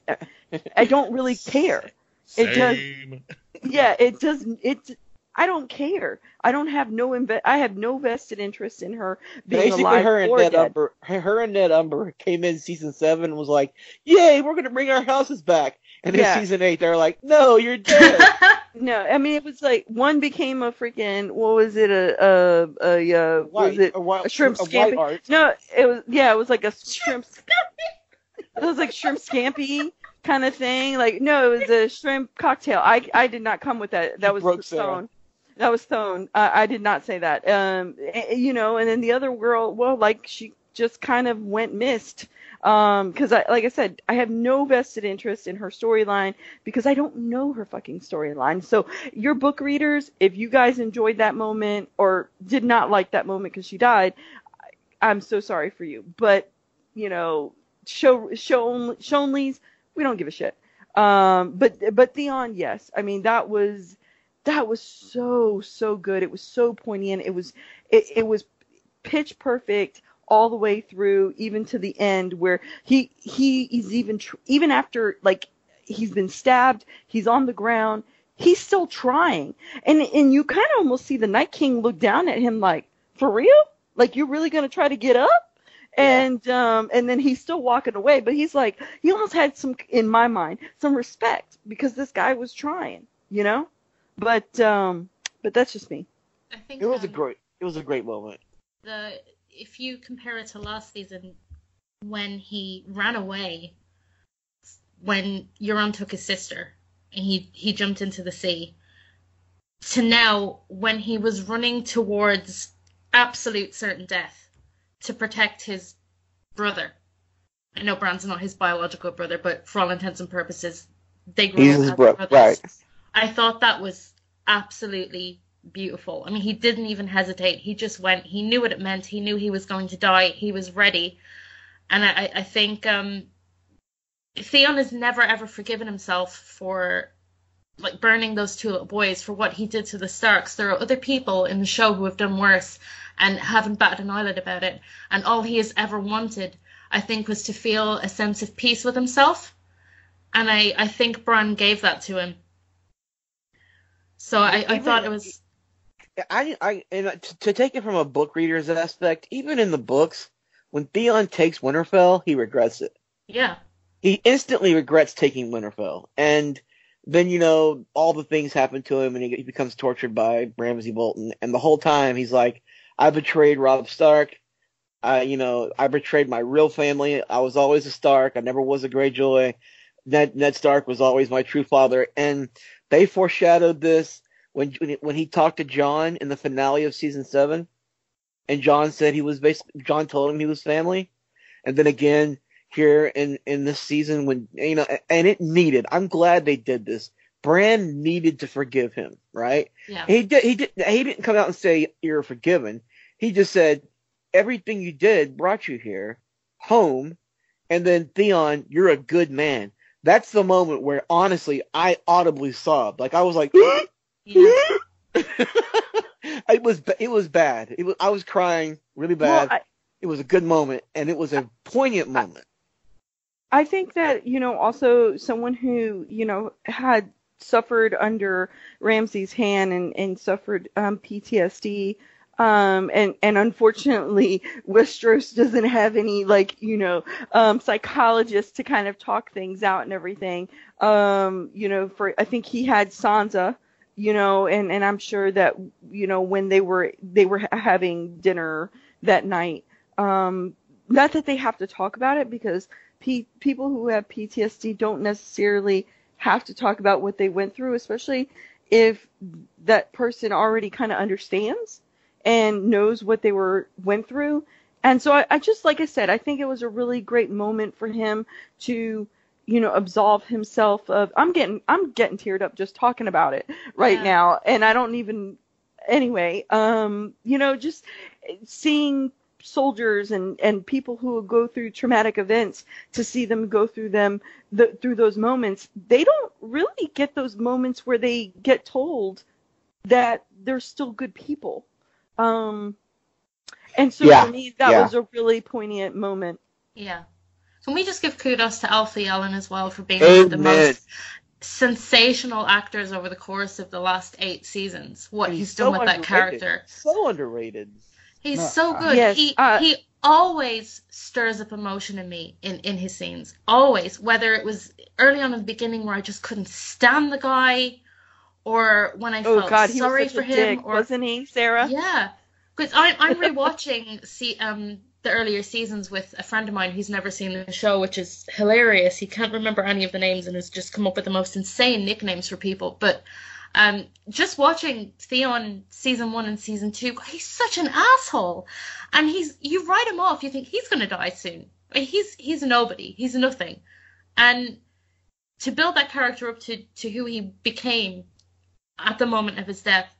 I don't really care. Same. It doesn't. I don't care. I have no vested interest in her being alive or dead. Her and Ned Umber came in season 7 and was like, "Yay, we're going to bring our houses back." And then season 8, they're like, "No, you're dead." No, I mean, it was like one became a freaking, what was it, a shrimp scampi? No, it was like a shrimp scampi. It was like shrimp scampi kind of thing. Like, no, it was a shrimp cocktail. I did not come with that. That was Thone. That was Thone. I did not say that. You know, and then the other girl, well, like she just kind of went missed. Because like I said, I have no vested interest in her storyline because I don't know her fucking storyline. So your book readers, if you guys enjoyed that moment or did not like that moment because she died, I'm so sorry for you. But you know, Shonleys, we don't give a shit. But Theon, yes, I mean that was so good. It was so poignant. It was pitch perfect all the way through, even to the end where he is even after, like, he's been stabbed, he's on the ground, he's still trying, and you kind of almost see the Night King look down at him like, for real? Like, you're really gonna try to get up? Yeah. And then he's still walking away, but he's like, he almost had some, in my mind, some respect because this guy was trying, you know. But that's just me. I think it was a great moment. If you compare it to last season, when he ran away, when Euron took his sister and he jumped into the sea, to now when he was running towards absolute certain death to protect his brother. I know Bran's not his biological brother, but for all intents and purposes, they grew up as brothers. Right. I thought that was absolutely beautiful. I mean, he didn't even hesitate. He just went. He knew what it meant. He knew he was going to die. He was ready. And I think Theon has never, ever forgiven himself for, like, burning those two little boys for what he did to the Starks. There are other people in the show who have done worse and haven't batted an eyelid about it. And all he has ever wanted, I think, was to feel a sense of peace with himself. And I think Bran gave that to him. So I thought it was... and to take it from a book reader's aspect, even in the books, when Theon takes Winterfell, he regrets it. Yeah. He instantly regrets taking Winterfell. And then, you know, all the things happen to him, and he becomes tortured by Ramsay Bolton. And the whole time, he's like, I betrayed Robb Stark. I betrayed my real family. I was always a Stark. I never was a Greyjoy. Ned Stark was always my true father. And they foreshadowed this. When he talked to Jon in the finale of season 7, and Jon said Jon told him he was family, and then again here in this season when, you know, and it needed. I'm glad they did this. Bran needed to forgive him, right? Yeah. He didn't come out and say you're forgiven. He just said everything you did brought you here, home, and then Theon, you're a good man. That's the moment where honestly I audibly sobbed. Like I was like. Yeah. It was bad. I was crying really bad. Well, it was a good moment, and it was a poignant moment. I think that, you know, also someone who, you know, had suffered under Ramsay's hand and suffered PTSD, and unfortunately Westeros doesn't have any, like, you know, psychologists to kind of talk things out and everything. You know, I think he had Sansa. You know, and I'm sure that, you know, when they were having dinner that night, not that they have to talk about it, because people who have PTSD don't necessarily have to talk about what they went through, especially if that person already kind of understands and knows what they went through. And so I just, like I said, I think it was a really great moment for him to, you know, absolve himself of. I'm getting teared up just talking about it right now, and I don't even. Anyway, you know, just seeing soldiers and people who go through traumatic events, to see them go through them through those moments. They don't really get those moments where they get told that they're still good people. And so for me, that was a really poignant moment. Yeah. Can we just give kudos to Alfie Allen as well for being one of the most sensational actors over the course of the last 8 seasons? What he's done with that character. So underrated. He's so good. Yes, he always stirs up emotion in me in his scenes. Always. Whether it was early on in the beginning where I just couldn't stand the guy, or when I felt sorry for him. Dick, or, wasn't he, Sarah? Yeah. Because I'm rewatching the earlier seasons with a friend of mine who's never seen the show, which is hilarious. He can't remember any of the names and has just come up with the most insane nicknames for people. But just watching Theon season 1 and season 2, he's such an asshole. And you write him off. You think he's going to die soon. I mean, he's nobody. He's nothing. And to build that character up to who he became at the moment of his death,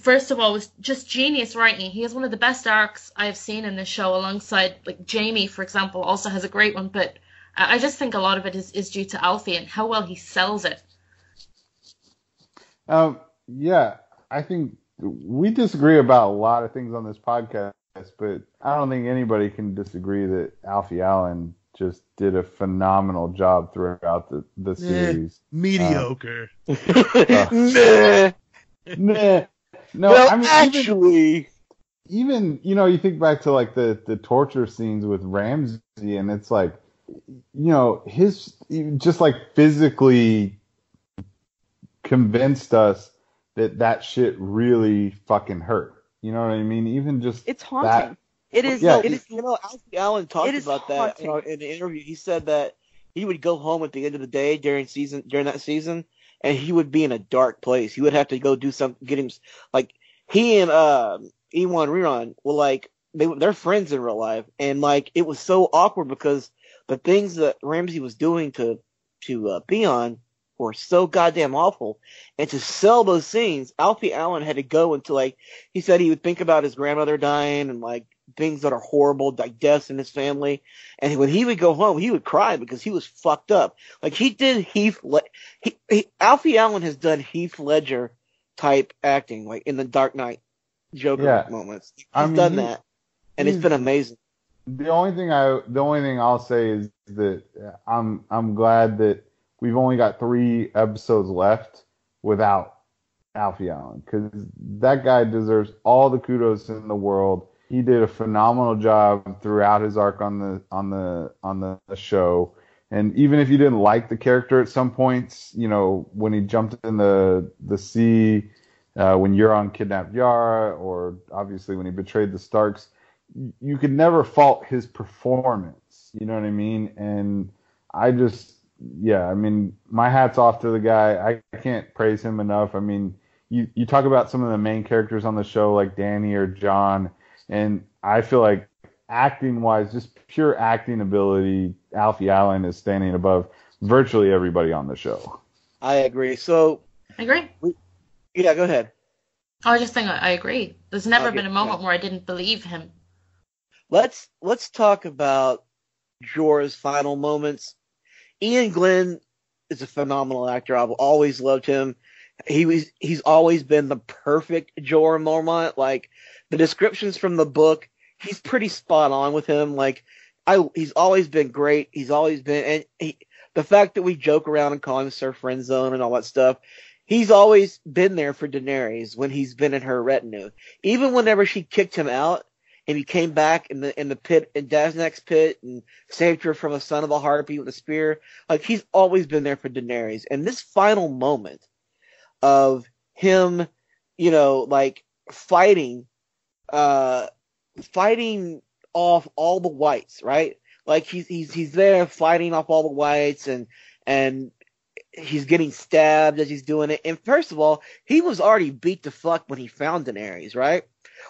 first of all, was just genius writing. He has one of the best arcs I've seen in this show, alongside, like, Jaime, for example, also has a great one. But I just think a lot of it is due to Alfie and how well he sells it. Yeah, I think we disagree about a lot of things on this podcast, but I don't think anybody can disagree that Alfie Allen just did a phenomenal job throughout the series. Mediocre. No, well, I mean, actually, even you think back to like the torture scenes with Ramsay, and it's like, his just like physically convinced us that shit really fucking hurt. You know what I mean? Even just it's haunting. That, it is. Yeah, it is. Alfie Allen talked about that in the interview. He said that he would go home at the end of the day during that season. And he would be in a dark place. He would have to go do something. Get him, like, he and Ewan Riron were like they're friends in real life, and like it was so awkward because the things that Ramsay was doing to Theon were so goddamn awful. And to sell those scenes, Alfie Allen had to go into, like, he said he would think about his grandmother dying and like things that are horrible, like deaths in his family. And when he would go home, he would cry because he was fucked up. Like, he did Alfie Allen has done Heath Ledger type acting, like in the Dark Knight Joker moments. He's done that. And it's been amazing. The only thing I'll say is that I'm glad that we've only got 3 episodes left without Alfie Allen, because that guy deserves all the kudos in the world. He did a phenomenal job throughout his arc on the show, and even if you didn't like the character at some points, when he jumped in the sea, when Euron kidnapped Yara, or obviously when he betrayed the Starks, you could never fault his performance. You know what I mean? And my hat's off to the guy. I can't praise him enough. I mean, you talk about some of the main characters on the show like Danny or Jon. And I feel like acting-wise, just pure acting ability, Alfie Allen is standing above virtually everybody on the show. I agree. So I agree. Go ahead. I just think I agree. There's never been a moment where I didn't believe him. Let's talk about Jorah's final moments. Ian Glenn is a phenomenal actor. I've always loved him. He's always been the perfect Jorah Mormont. Like, the descriptions from the book, he's pretty spot on with him. Like, he's always been great. He's always been, and the fact that we joke around and call him Sir Friendzone and all that stuff, he's always been there for Daenerys when he's been in her retinue. Even whenever she kicked him out and he came back in the pit, in Daznak's pit, and saved her from a son of a harpy with a spear, like, he's always been there for Daenerys. And this final moment of him, like fighting off all the whites, right? Like, he's there fighting off all the whites, and he's getting stabbed as he's doing it. And first of all, he was already beat to fuck when he found Daenerys, right?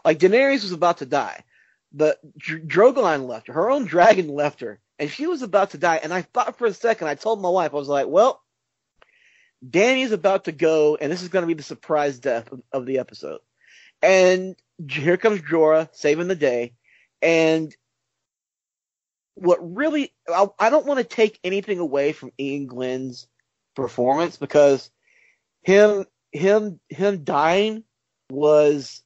Like, Daenerys was about to die, but Drogon left her. Her own dragon left her, and she was about to die. And I thought for a second, I told my wife, I was like, well, Danny's about to go, and this is going to be the surprise death of the episode. And here comes Jorah saving the day. And what really, I don't want to take anything away from Ian Glenn's performance, because him dying was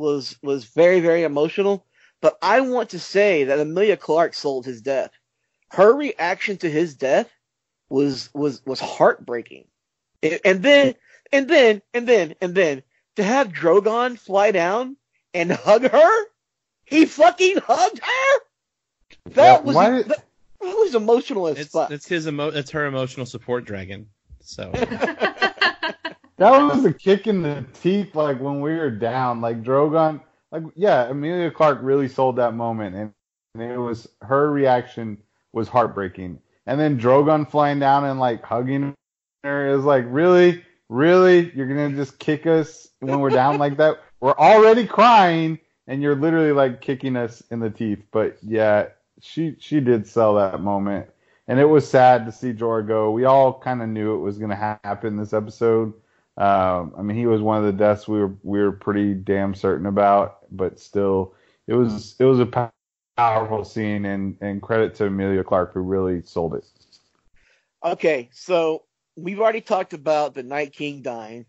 was very, very emotional. But I want to say that Emilia Clarke sold his death. Her reaction to his death was heartbreaking. And then to have Drogon fly down and hug her, he fucking hugged her. That was emotional as fuck. It's her emotional support dragon. So. That was a kick in the teeth, like, when we were down. Like, Drogon, like, yeah, Emilia Clarke really sold that moment, and it was, her reaction was heartbreaking. And then Drogon flying down and, like, hugging her is like, really? Really? You're going to just kick us when we're down like that? We're already crying, and you're literally, like, kicking us in the teeth. But, yeah, she did sell that moment. And it was sad to see Jorah go. We all kind of knew it was going to happen this episode. I mean, he was one of the deaths we were pretty damn certain about, but still, it was a powerful scene, and credit to Emilia Clarke, who really sold it. Okay, so we've already talked about the Night King dying,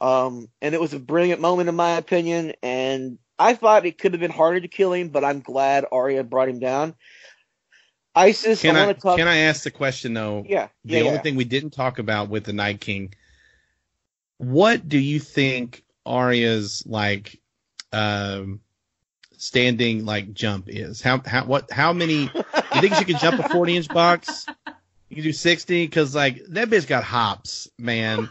and it was a brilliant moment in my opinion, and I thought it could have been harder to kill him, but I'm glad Arya brought him down. Isis, can I ask the question though? Yeah. The only thing we didn't talk about with the Night King. What do you think Arya's like standing like jump is? How many? You think she could jump a 40-inch box? You can do 60 because like that bitch got hops, man.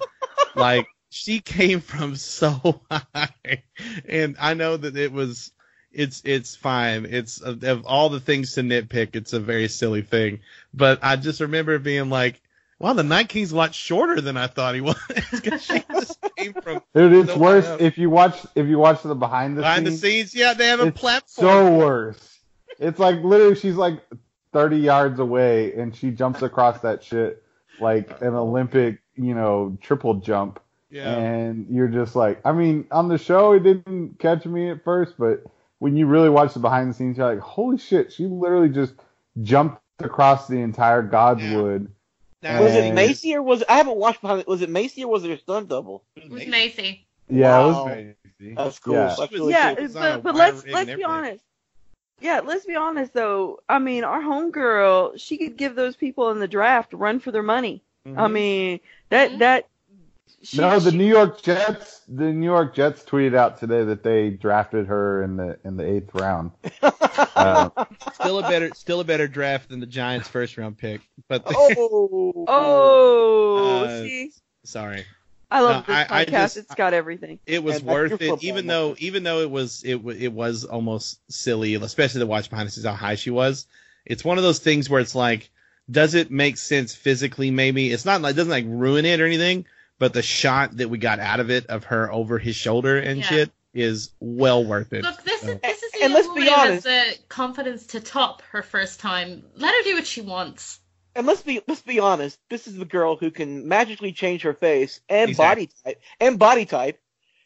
Like she came from so high, and I know that it was. It's fine. It's of all the things to nitpick, it's a very silly thing. But I just remember being like, wow, the Night King's a lot shorter than I thought he was. She just came from dude, it's so worse up. if you watch the behind the scenes. Yeah, they have a platform. So worse. It's like literally she's like 30 yards away and she jumps across that shit like an Olympic, triple jump. Yeah. And you're just like, I mean, on the show it didn't catch me at first, but when you really watch the behind the scenes, you're like, holy shit, she literally just jumped across the entire Godswood. Yeah. Was it Macy or was it, I haven't watched behind it. Was it Macy or was it a stunt double? It was Macy. Yeah, wow. It was Macy. That's cool. Yeah, that's really cool. But let's be honest. Yeah, let's be honest though. I mean, our homegirl, she could give those people in the draft run for their money. Mm-hmm. I mean, that. The New York Jets tweeted out today that they drafted her in the 8th round. Still a better draft than the Giants' first round pick. But see. Sorry. I love this podcast. It's got everything. It was worth it, even though it was almost silly, especially to watch behind the scenes how high she was. It's one of those things where it's like, does it make sense physically? Maybe it's not. It doesn't like ruin it or anything. But the shot that we got out of it of her over his shoulder and shit is well worth it. Look, this is the woman who has the confidence to top her first time. Let her do what she wants. And let's be honest. This is the girl who can magically change her face and body type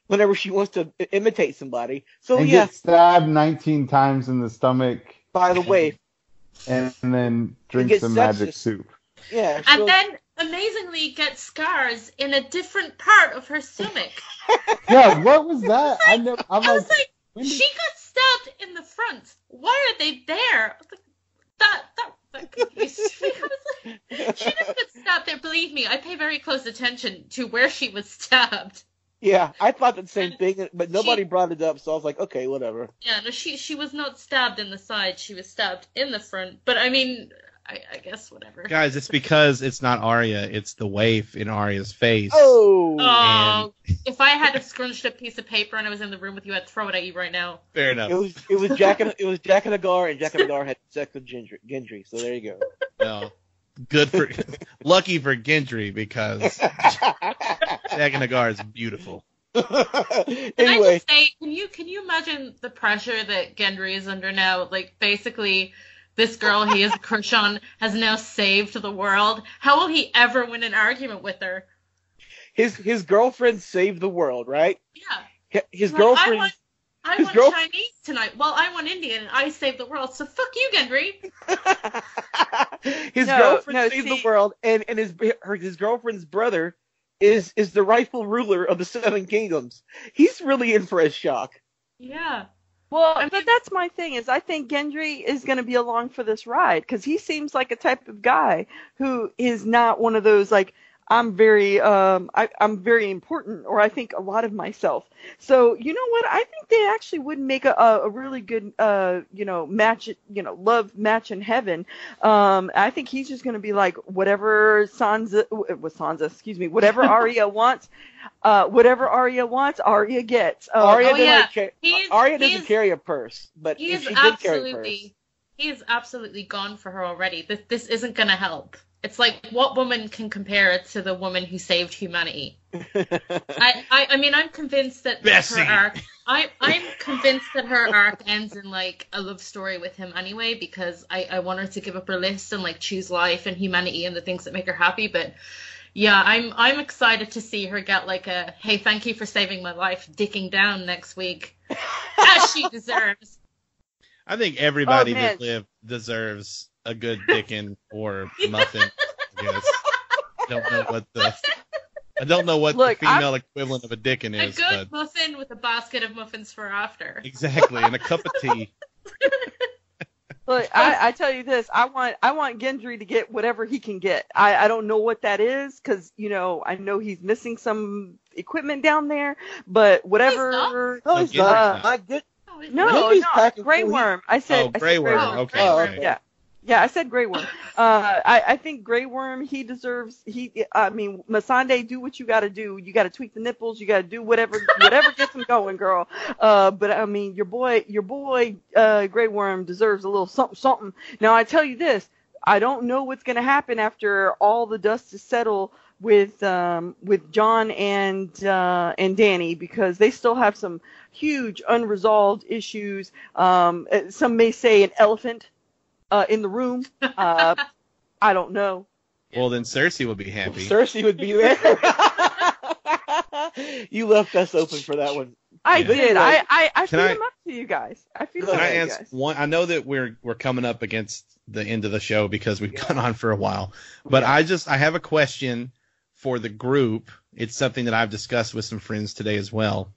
whenever she wants to imitate somebody. So and get stabbed 19 times in the stomach. By the way, and then drink some magic soup. Yeah, and then amazingly gets scars in a different part of her stomach. Yeah, what was that? I was like, she got stabbed in the front. Why are they there? I was like, that confused me. I was like, she didn't get stabbed there. Believe me, I pay very close attention to where she was stabbed. Yeah, I thought the same thing, but nobody brought it up, so I was like, okay, whatever. Yeah, no, she was not stabbed in the side. She was stabbed in the front. But I mean, I guess whatever. Guys, it's because it's not Arya. It's the waif in Arya's face. Oh. If I had a scrunched up piece of paper and I was in the room with you, I'd throw it at you right now. Fair enough. It was Jack and Agar, and Jack and Agar had sex with Gendry. So there you go. Well, lucky for Gendry because Jack and Agar is beautiful. Anyway. Can I just say, can you imagine the pressure that Gendry is under now? Like basically, this girl he is a crush on has now saved the world. How will he ever win an argument with her? His girlfriend saved the world, right? Yeah. His like, girlfriend. I want Chinese tonight. Well, I want Indian, and I saved the world. So fuck you, Gendry. his girlfriend saved the world, and his girlfriend's brother is the rightful ruler of the Seven Kingdoms. He's really in for a shock. Yeah. Well, I mean, but that's my thing, is I think Gendry is going to be along for this ride, because he seems like a type of guy who is not one of those, like, I'm very important, or I think a lot of myself. So, you know what? I think they actually would make a really good, match, love match in heaven. I think he's just going to be like, whatever Arya wants, Arya gets. Arya doesn't carry a purse, but if she did carry a purse. He is absolutely gone for her already. This isn't going to help. It's like, what woman can compare it to the woman who saved humanity? I mean, I'm convinced that Bessie. Her arc. I'm convinced that her arc ends in like a love story with him anyway, because I want her to give up her list and like choose life and humanity and the things that make her happy. But yeah, I'm excited to see her get like a hey, thank you for saving my life, dicking down next week, as she deserves. I think everybody that lived deserves a good dickin' or muffin. I guess. I don't know what the female equivalent of a dickin' is. A good muffin with a basket of muffins for after. Exactly, and a cup of tea. Look, I tell you this, I want Gendry to get whatever he can get. I don't know what that is, because I know he's missing some equipment down there, but whatever. No, Grey Worm. I said Grey Worm. Okay. Oh, okay. Yeah. Yeah, I said Grey Worm. I think Grey Worm, he deserves. Missandei, do what you got to do. You got to tweak the nipples. You got to do whatever gets him going, girl. But I mean, your boy, Grey Worm deserves a little something, something. Now I tell you this, I don't know what's gonna happen after all the dust is settled with Jon and Danny, because they still have some huge unresolved issues. Some may say an elephant in the room. I don't know. Well, then Cersei would be happy. Cersei would be there. You left us open for that one. I did. I feed them up to you guys. Can I ask one? I know that we're coming up against the end of the show because we've gone on for a while, but I have a question for the group. It's something that I've discussed with some friends today as well.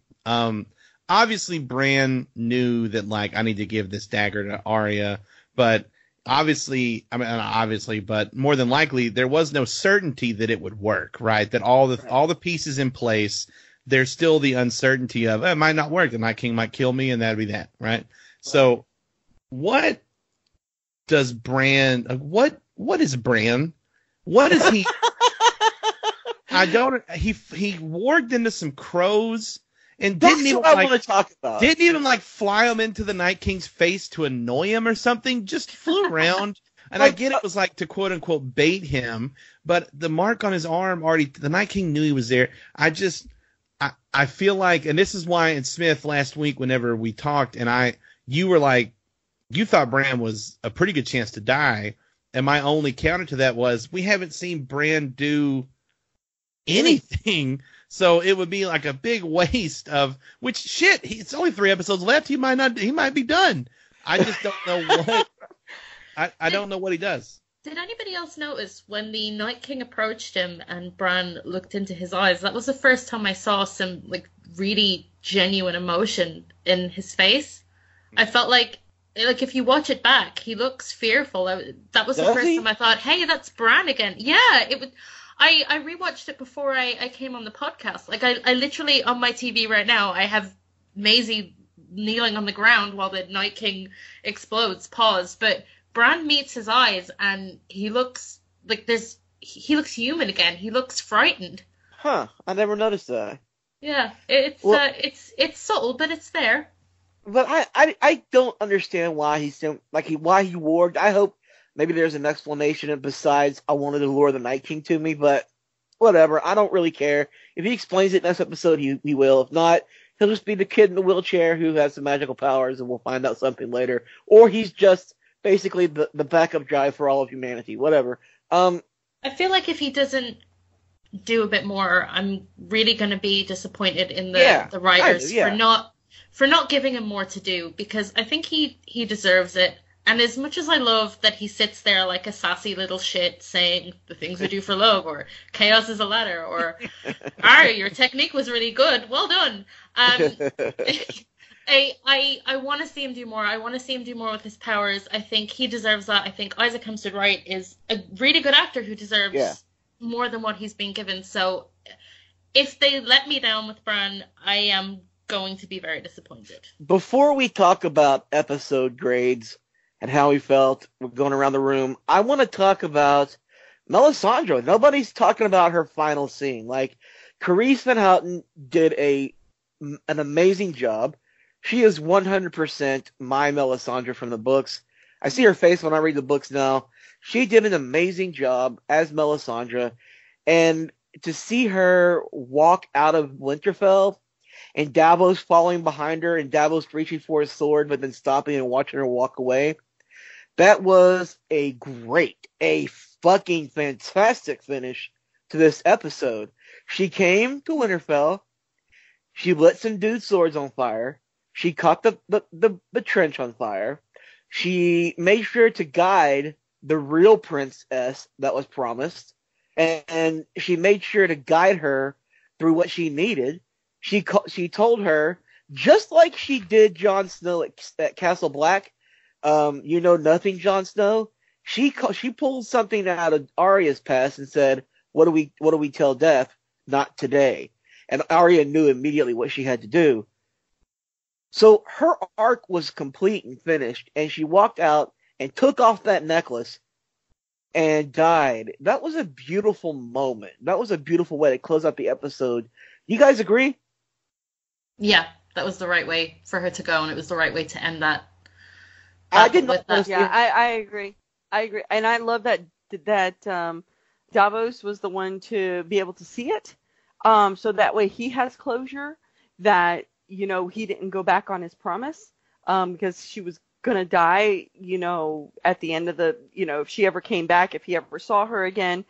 Obviously, Bran knew that like I need to give this dagger to Arya, but but more than likely, there was no certainty that it would work, right? That all the pieces in place, there's still the uncertainty of, it might not work, the Night King might kill me, and that'd be that, right? So, what is Bran? What is he? He warged into some crows. And didn't even fly him into the Night King's face to annoy him or something. Just flew around. And I get it was like to quote unquote bait him, but the mark on his arm already, the Night King knew he was there. I feel like, and this is why in Smith last week, whenever we talked, and you were like, you thought Bran was a pretty good chance to die. And my only counter to that was we haven't seen Bran do anything. So it would be like a big waste of it's only 3 episodes left. He might be done. I just don't know what I don't know what he does. Did anybody else notice when the Night King approached him and Bran looked into his eyes? That was the first time I saw some like really genuine emotion in his face. I felt like if you watch it back, he looks fearful. That was the first time I thought, "Hey, that's Bran again." Yeah, it would. I rewatched it before I came on the podcast. Like, I literally, on my TV right now, I have Maisie kneeling on the ground while the Night King explodes. Pause. But Bran meets his eyes, and he looks like he looks human again. He looks frightened. Huh. I never noticed that. Yeah. It's subtle, but it's there. But I don't understand why he warged. I hope maybe there's an explanation, and besides, I wanted to lure the Night King to me, but whatever. I don't really care. If he explains it next episode, he will. If not, he'll just be the kid in the wheelchair who has some magical powers, and we'll find out something later. Or he's just basically the backup drive for all of humanity. Whatever. I feel like if he doesn't do a bit more, I'm really going to be disappointed in the writers for not giving him more to do, because I think he deserves it. And as much as I love that he sits there like a sassy little shit saying the things we do for love, or chaos is a ladder, or Arya, your technique was really good, well done. I want to see him do more. I want to see him do more with his powers. I think he deserves that. I think Isaac Hempstead Wright is a really good actor who deserves more than what he's been given. So if they let me down with Bran, I am going to be very disappointed. Before we talk about episode grades and how we felt, we're going around the room, I want to talk about Melisandre. Nobody's talking about her final scene. Like, Carice Van Houten did an amazing job. She is 100% my Melisandre from the books. I see her face when I read the books now. She did an amazing job as Melisandre, and to see her walk out of Winterfell and Davos following behind her and Davos reaching for his sword but then stopping and watching her walk away, that was a fucking fantastic finish to this episode. She came to Winterfell. She lit some dude's swords on fire. She caught the trench on fire. She made sure to guide the real princess that was promised, and she made sure to guide her through what she needed. She told her, just like she did Jon Snow at Castle Black, you know nothing, Jon Snow. She pulled something out of Arya's past and said, "What do we tell death? Not today." And Arya knew immediately what she had to do. So her arc was complete and finished, and she walked out and took off that necklace and died. That was a beautiful moment. That was a beautiful way to close out the episode. You guys agree? Yeah, that was the right way for her to go, and it was the right way to end that. I did not. Yeah, I agree. And I love that Davos was the one to be able to see it, so that way he has closure that, you know, he didn't go back on his promise, because she was going to die, you know, at the end of the, you know, if she ever came back, if he ever saw her again.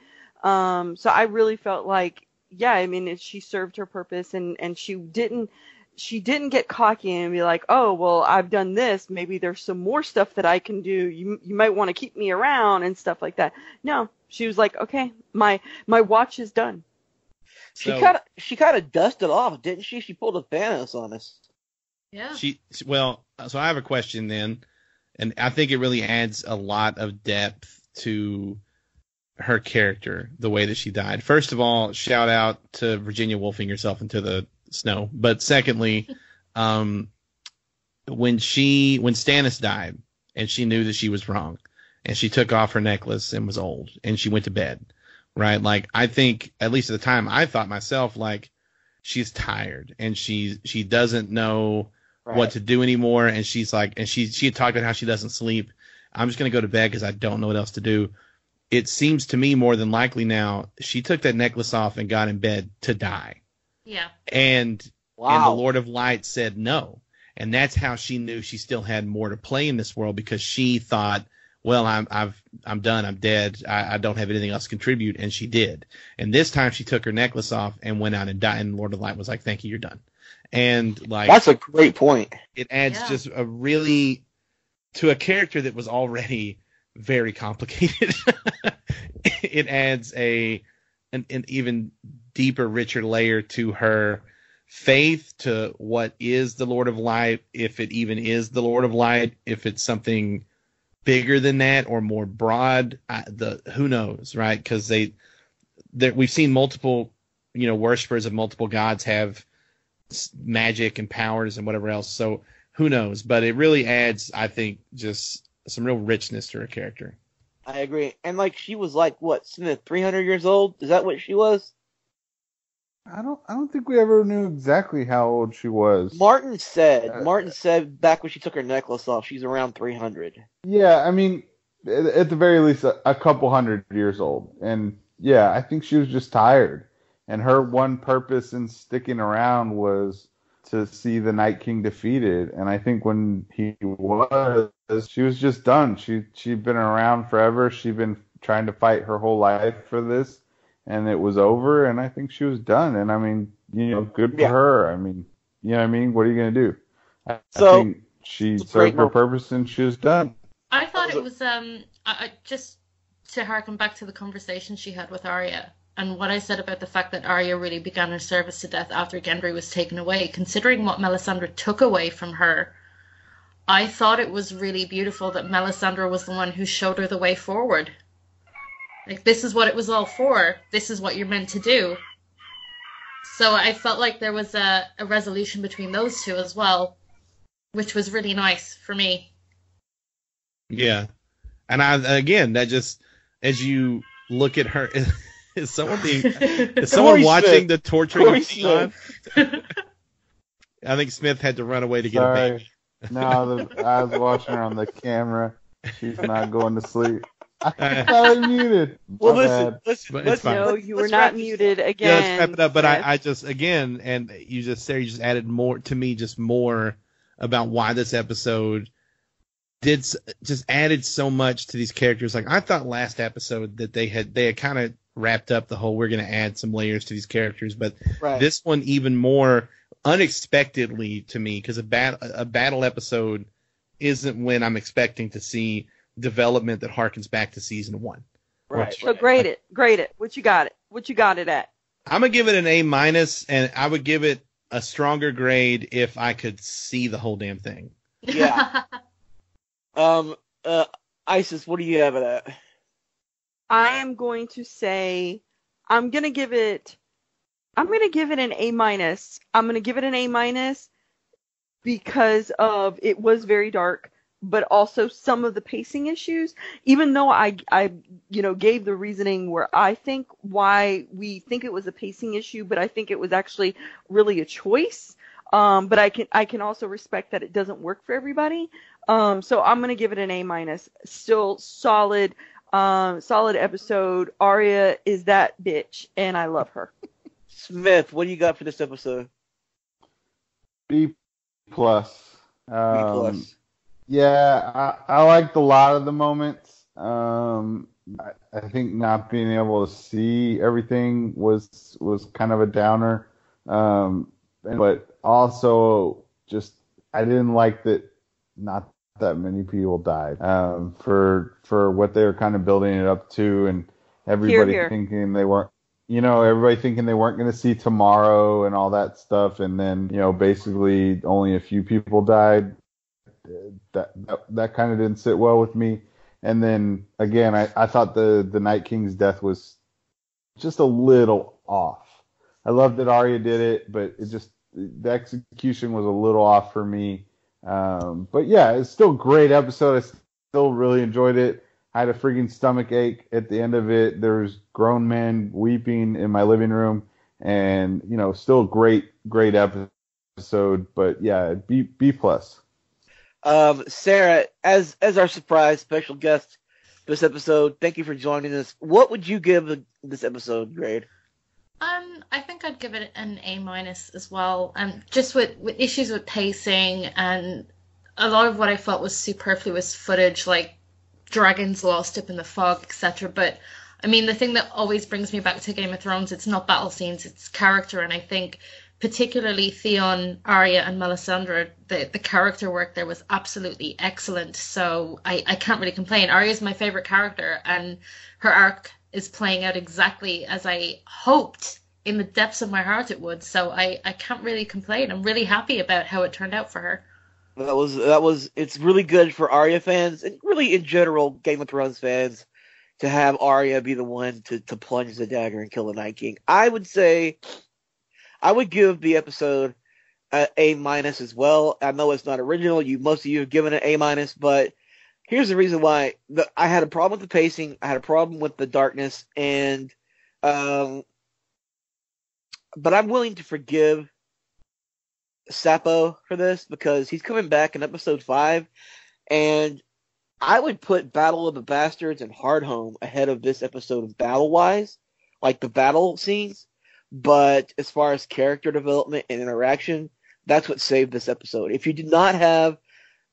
So I really felt like, yeah, I mean, she served her purpose, and she didn't get cocky and be like, oh, well, I've done this. Maybe there's some more stuff that I can do. You might want to keep me around and stuff like that. No, she was like, okay, my watch is done. So, she kind of dusted off, didn't she? She pulled a Thanos on us. Yeah. So I have a question then, and I think it really adds a lot of depth to her character, the way that she died. First of all, shout out to Virginia wolfing herself into the snow. But secondly, when Stannis died and she knew that she was wrong and she took off her necklace and was old and she went to bed. Right, like, I think, at least at the time, I thought myself, like, she's tired and she doesn't know what to do anymore, and she's like, and she had talked about how she doesn't sleep. I'm just gonna go to bed because I don't know what else to do. It seems to me more than likely now she took that necklace off and got in bed to die. Yeah. And the Lord of Light said no, and that's how she knew she still had more to play in this world, because she thought, well, I'm done. I'm dead. I don't have anything else to contribute. And she did. And this time she took her necklace off and went out and died. And Lord of Light was like, thank you. You're done. And like, that's a great point. It adds just a really to a character that was already very complicated. It adds an even deeper, richer layer to her faith, to what is the Lord of Light. If it even is the Lord of Light, if it's something bigger than that or more broad, who knows, right? Because we've seen multiple, you know, worshippers of multiple gods have magic and powers and whatever else. So who knows? But it really adds, I think, just some real richness to her character. I agree. And like, she was like, what, Smith, 300 years old? Is that what she was? I don't think we ever knew exactly how old she was. Martin said back when she took her necklace off, she's around 300. Yeah, I mean, at the very least, a couple hundred years old. And yeah, I think she was just tired. And her one purpose in sticking around was to see the Night King defeated. And I think when he was, she was just done. She'd been around forever. She'd been trying to fight her whole life for this. And it was over, and I think she was done. And I mean, you know, good for her. I mean, you know what I mean? What are you going to do? I think she served her purpose, and she was done. I thought it was, just to harken back to the conversation she had with Arya, and what I said about the fact that Arya really began her service to death after Gendry was taken away, considering what Melisandre took away from her, I thought it was really beautiful that Melisandre was the one who showed her the way forward. Like, this is what it was all for. This is what you're meant to do. So I felt like there was a resolution between those two as well, which was really nice for me. Yeah. And again, that just, as you look at her, is someone watching the torturing of Theon? I think Smith had to run away to get a baby. No, I was watching her on the camera. She's not going to sleep. I thought I muted. Well, listen. No, you were not muted again. Yeah, let's wrap it up. But yes. I just, again, and you just, Sarah, you just added more, to me, just more about why this episode added so much to these characters. Like, I thought last episode that they had kind of wrapped up the whole, we're going to add some layers to these characters. But This one even more unexpectedly to me, because a battle episode isn't when I'm expecting to see development that harkens back to season one. Right. Which, so grade it. What you got it at? I'm gonna give it an A-, and I would give it a stronger grade if I could see the whole damn thing. Yeah. Isis, what do you have it at? I'm gonna give it an A-. I'm gonna give it an A- because of it was very dark, but also some of the pacing issues, even though I gave the reasoning where I think why we think it was a pacing issue, but I think it was actually really a choice. But I can also respect that it doesn't work for everybody. So I'm going to give it an A-. Still solid, solid episode. Arya is that bitch, and I love her. Smith, what do you got for this episode? B+. Yeah, I liked a lot of the moments. I think not being able to see everything was kind of a downer. But also just I didn't like that not that many people died for what they were kind of building it up to, and everybody thinking they weren't. Everybody thinking they weren't going to see tomorrow and all that stuff, and then basically only a few people died. That kind of didn't sit well with me. And then again, I thought the Night King's death was just a little off. I loved that Arya did it, but it just, the execution was a little off for me. But yeah, it's still a great episode. I still really enjoyed it. I had a freaking stomach ache at the end of it. There was grown men weeping in my living room, and still great episode. But yeah, B+. Sarah, as our surprise special guest this episode, thank you for joining us. What would you give this episode grade? I think I'd give it an A- as well. Just with issues with pacing, and a lot of what I felt was superfluous footage, like dragons lost up in the fog, etc. But I mean, the thing that always brings me back to Game of Thrones, it's not battle scenes, it's character, and I think particularly Theon, Arya, and Melisandre, the character work there was absolutely excellent. So I can't really complain. Arya's my favorite character, and her arc is playing out exactly as I hoped in the depths of my heart it would. So I can't really complain. I'm really happy about how it turned out for her. That was it's really good for Arya fans, and really in general Game of Thrones fans, to have Arya be the one to plunge the dagger and kill the Night King. I would give the episode an A- as well. I know it's not original. Most of you have given it A-, but here's the reason why. I had a problem with the pacing. I had a problem with the darkness, and but I'm willing to forgive Sapo for this, because he's coming back in episode 5, and I would put Battle of the Bastards and Hardhome ahead of this episode battle-wise, like the battle scenes. But as far as character development and interaction, that's what saved this episode. If you did not have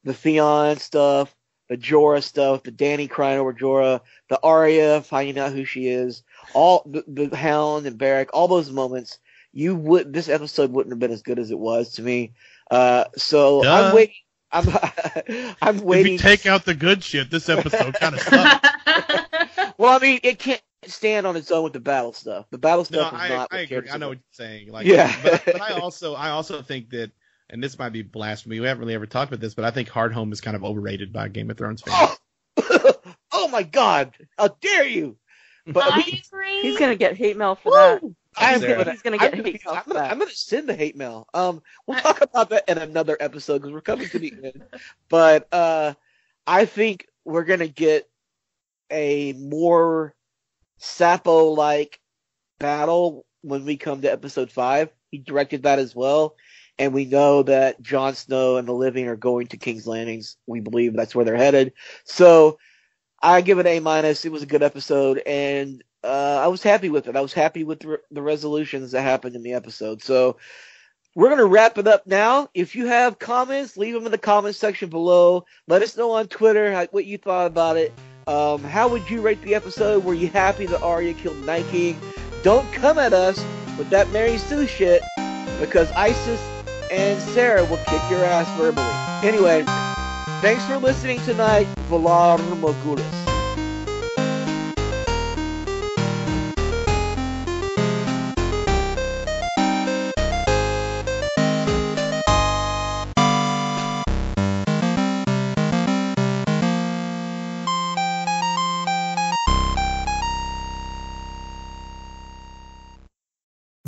the Theon stuff, the Jorah stuff, the Danny crying over Jorah, the Arya finding out who she is, all the Hound and Beric, all those moments, this episode wouldn't have been as good as it was to me. So I'm waiting. I'm waiting. If you take out the good shit, this episode kind of sucks. Well, I mean, it can't. stand on its own with the battle stuff. The battle stuff is not. I agree. I know what you're saying. Like, yeah. But I also think that, and this might be blasphemy. We haven't really ever talked about this, but I think Hardhome is kind of overrated by Game of Thrones fans. Oh, oh my God! How dare you! But I agree. He's gonna get hate mail for that. I'm going to send the hate mail. We'll talk about that in another episode because we're coming to the end. But I think we're going to get a more Sapo-like battle when we come to episode 5. He directed that as well. And we know that Jon Snow and the living are going to King's Landings. We believe that's where they're headed. So I give it A-. It was a good episode. And I was happy with it. I was happy with the resolutions that happened in the episode. So we're going to wrap it up now. If you have comments, leave them in the comments section below. Let us know on Twitter what you thought about it. How would you rate the episode? Were you happy that Arya killed the Night King? Don't come at us with that Mary Sue shit, because Isis and Sarah will kick your ass verbally. Anyway, thanks for listening tonight. Valar Morghulis.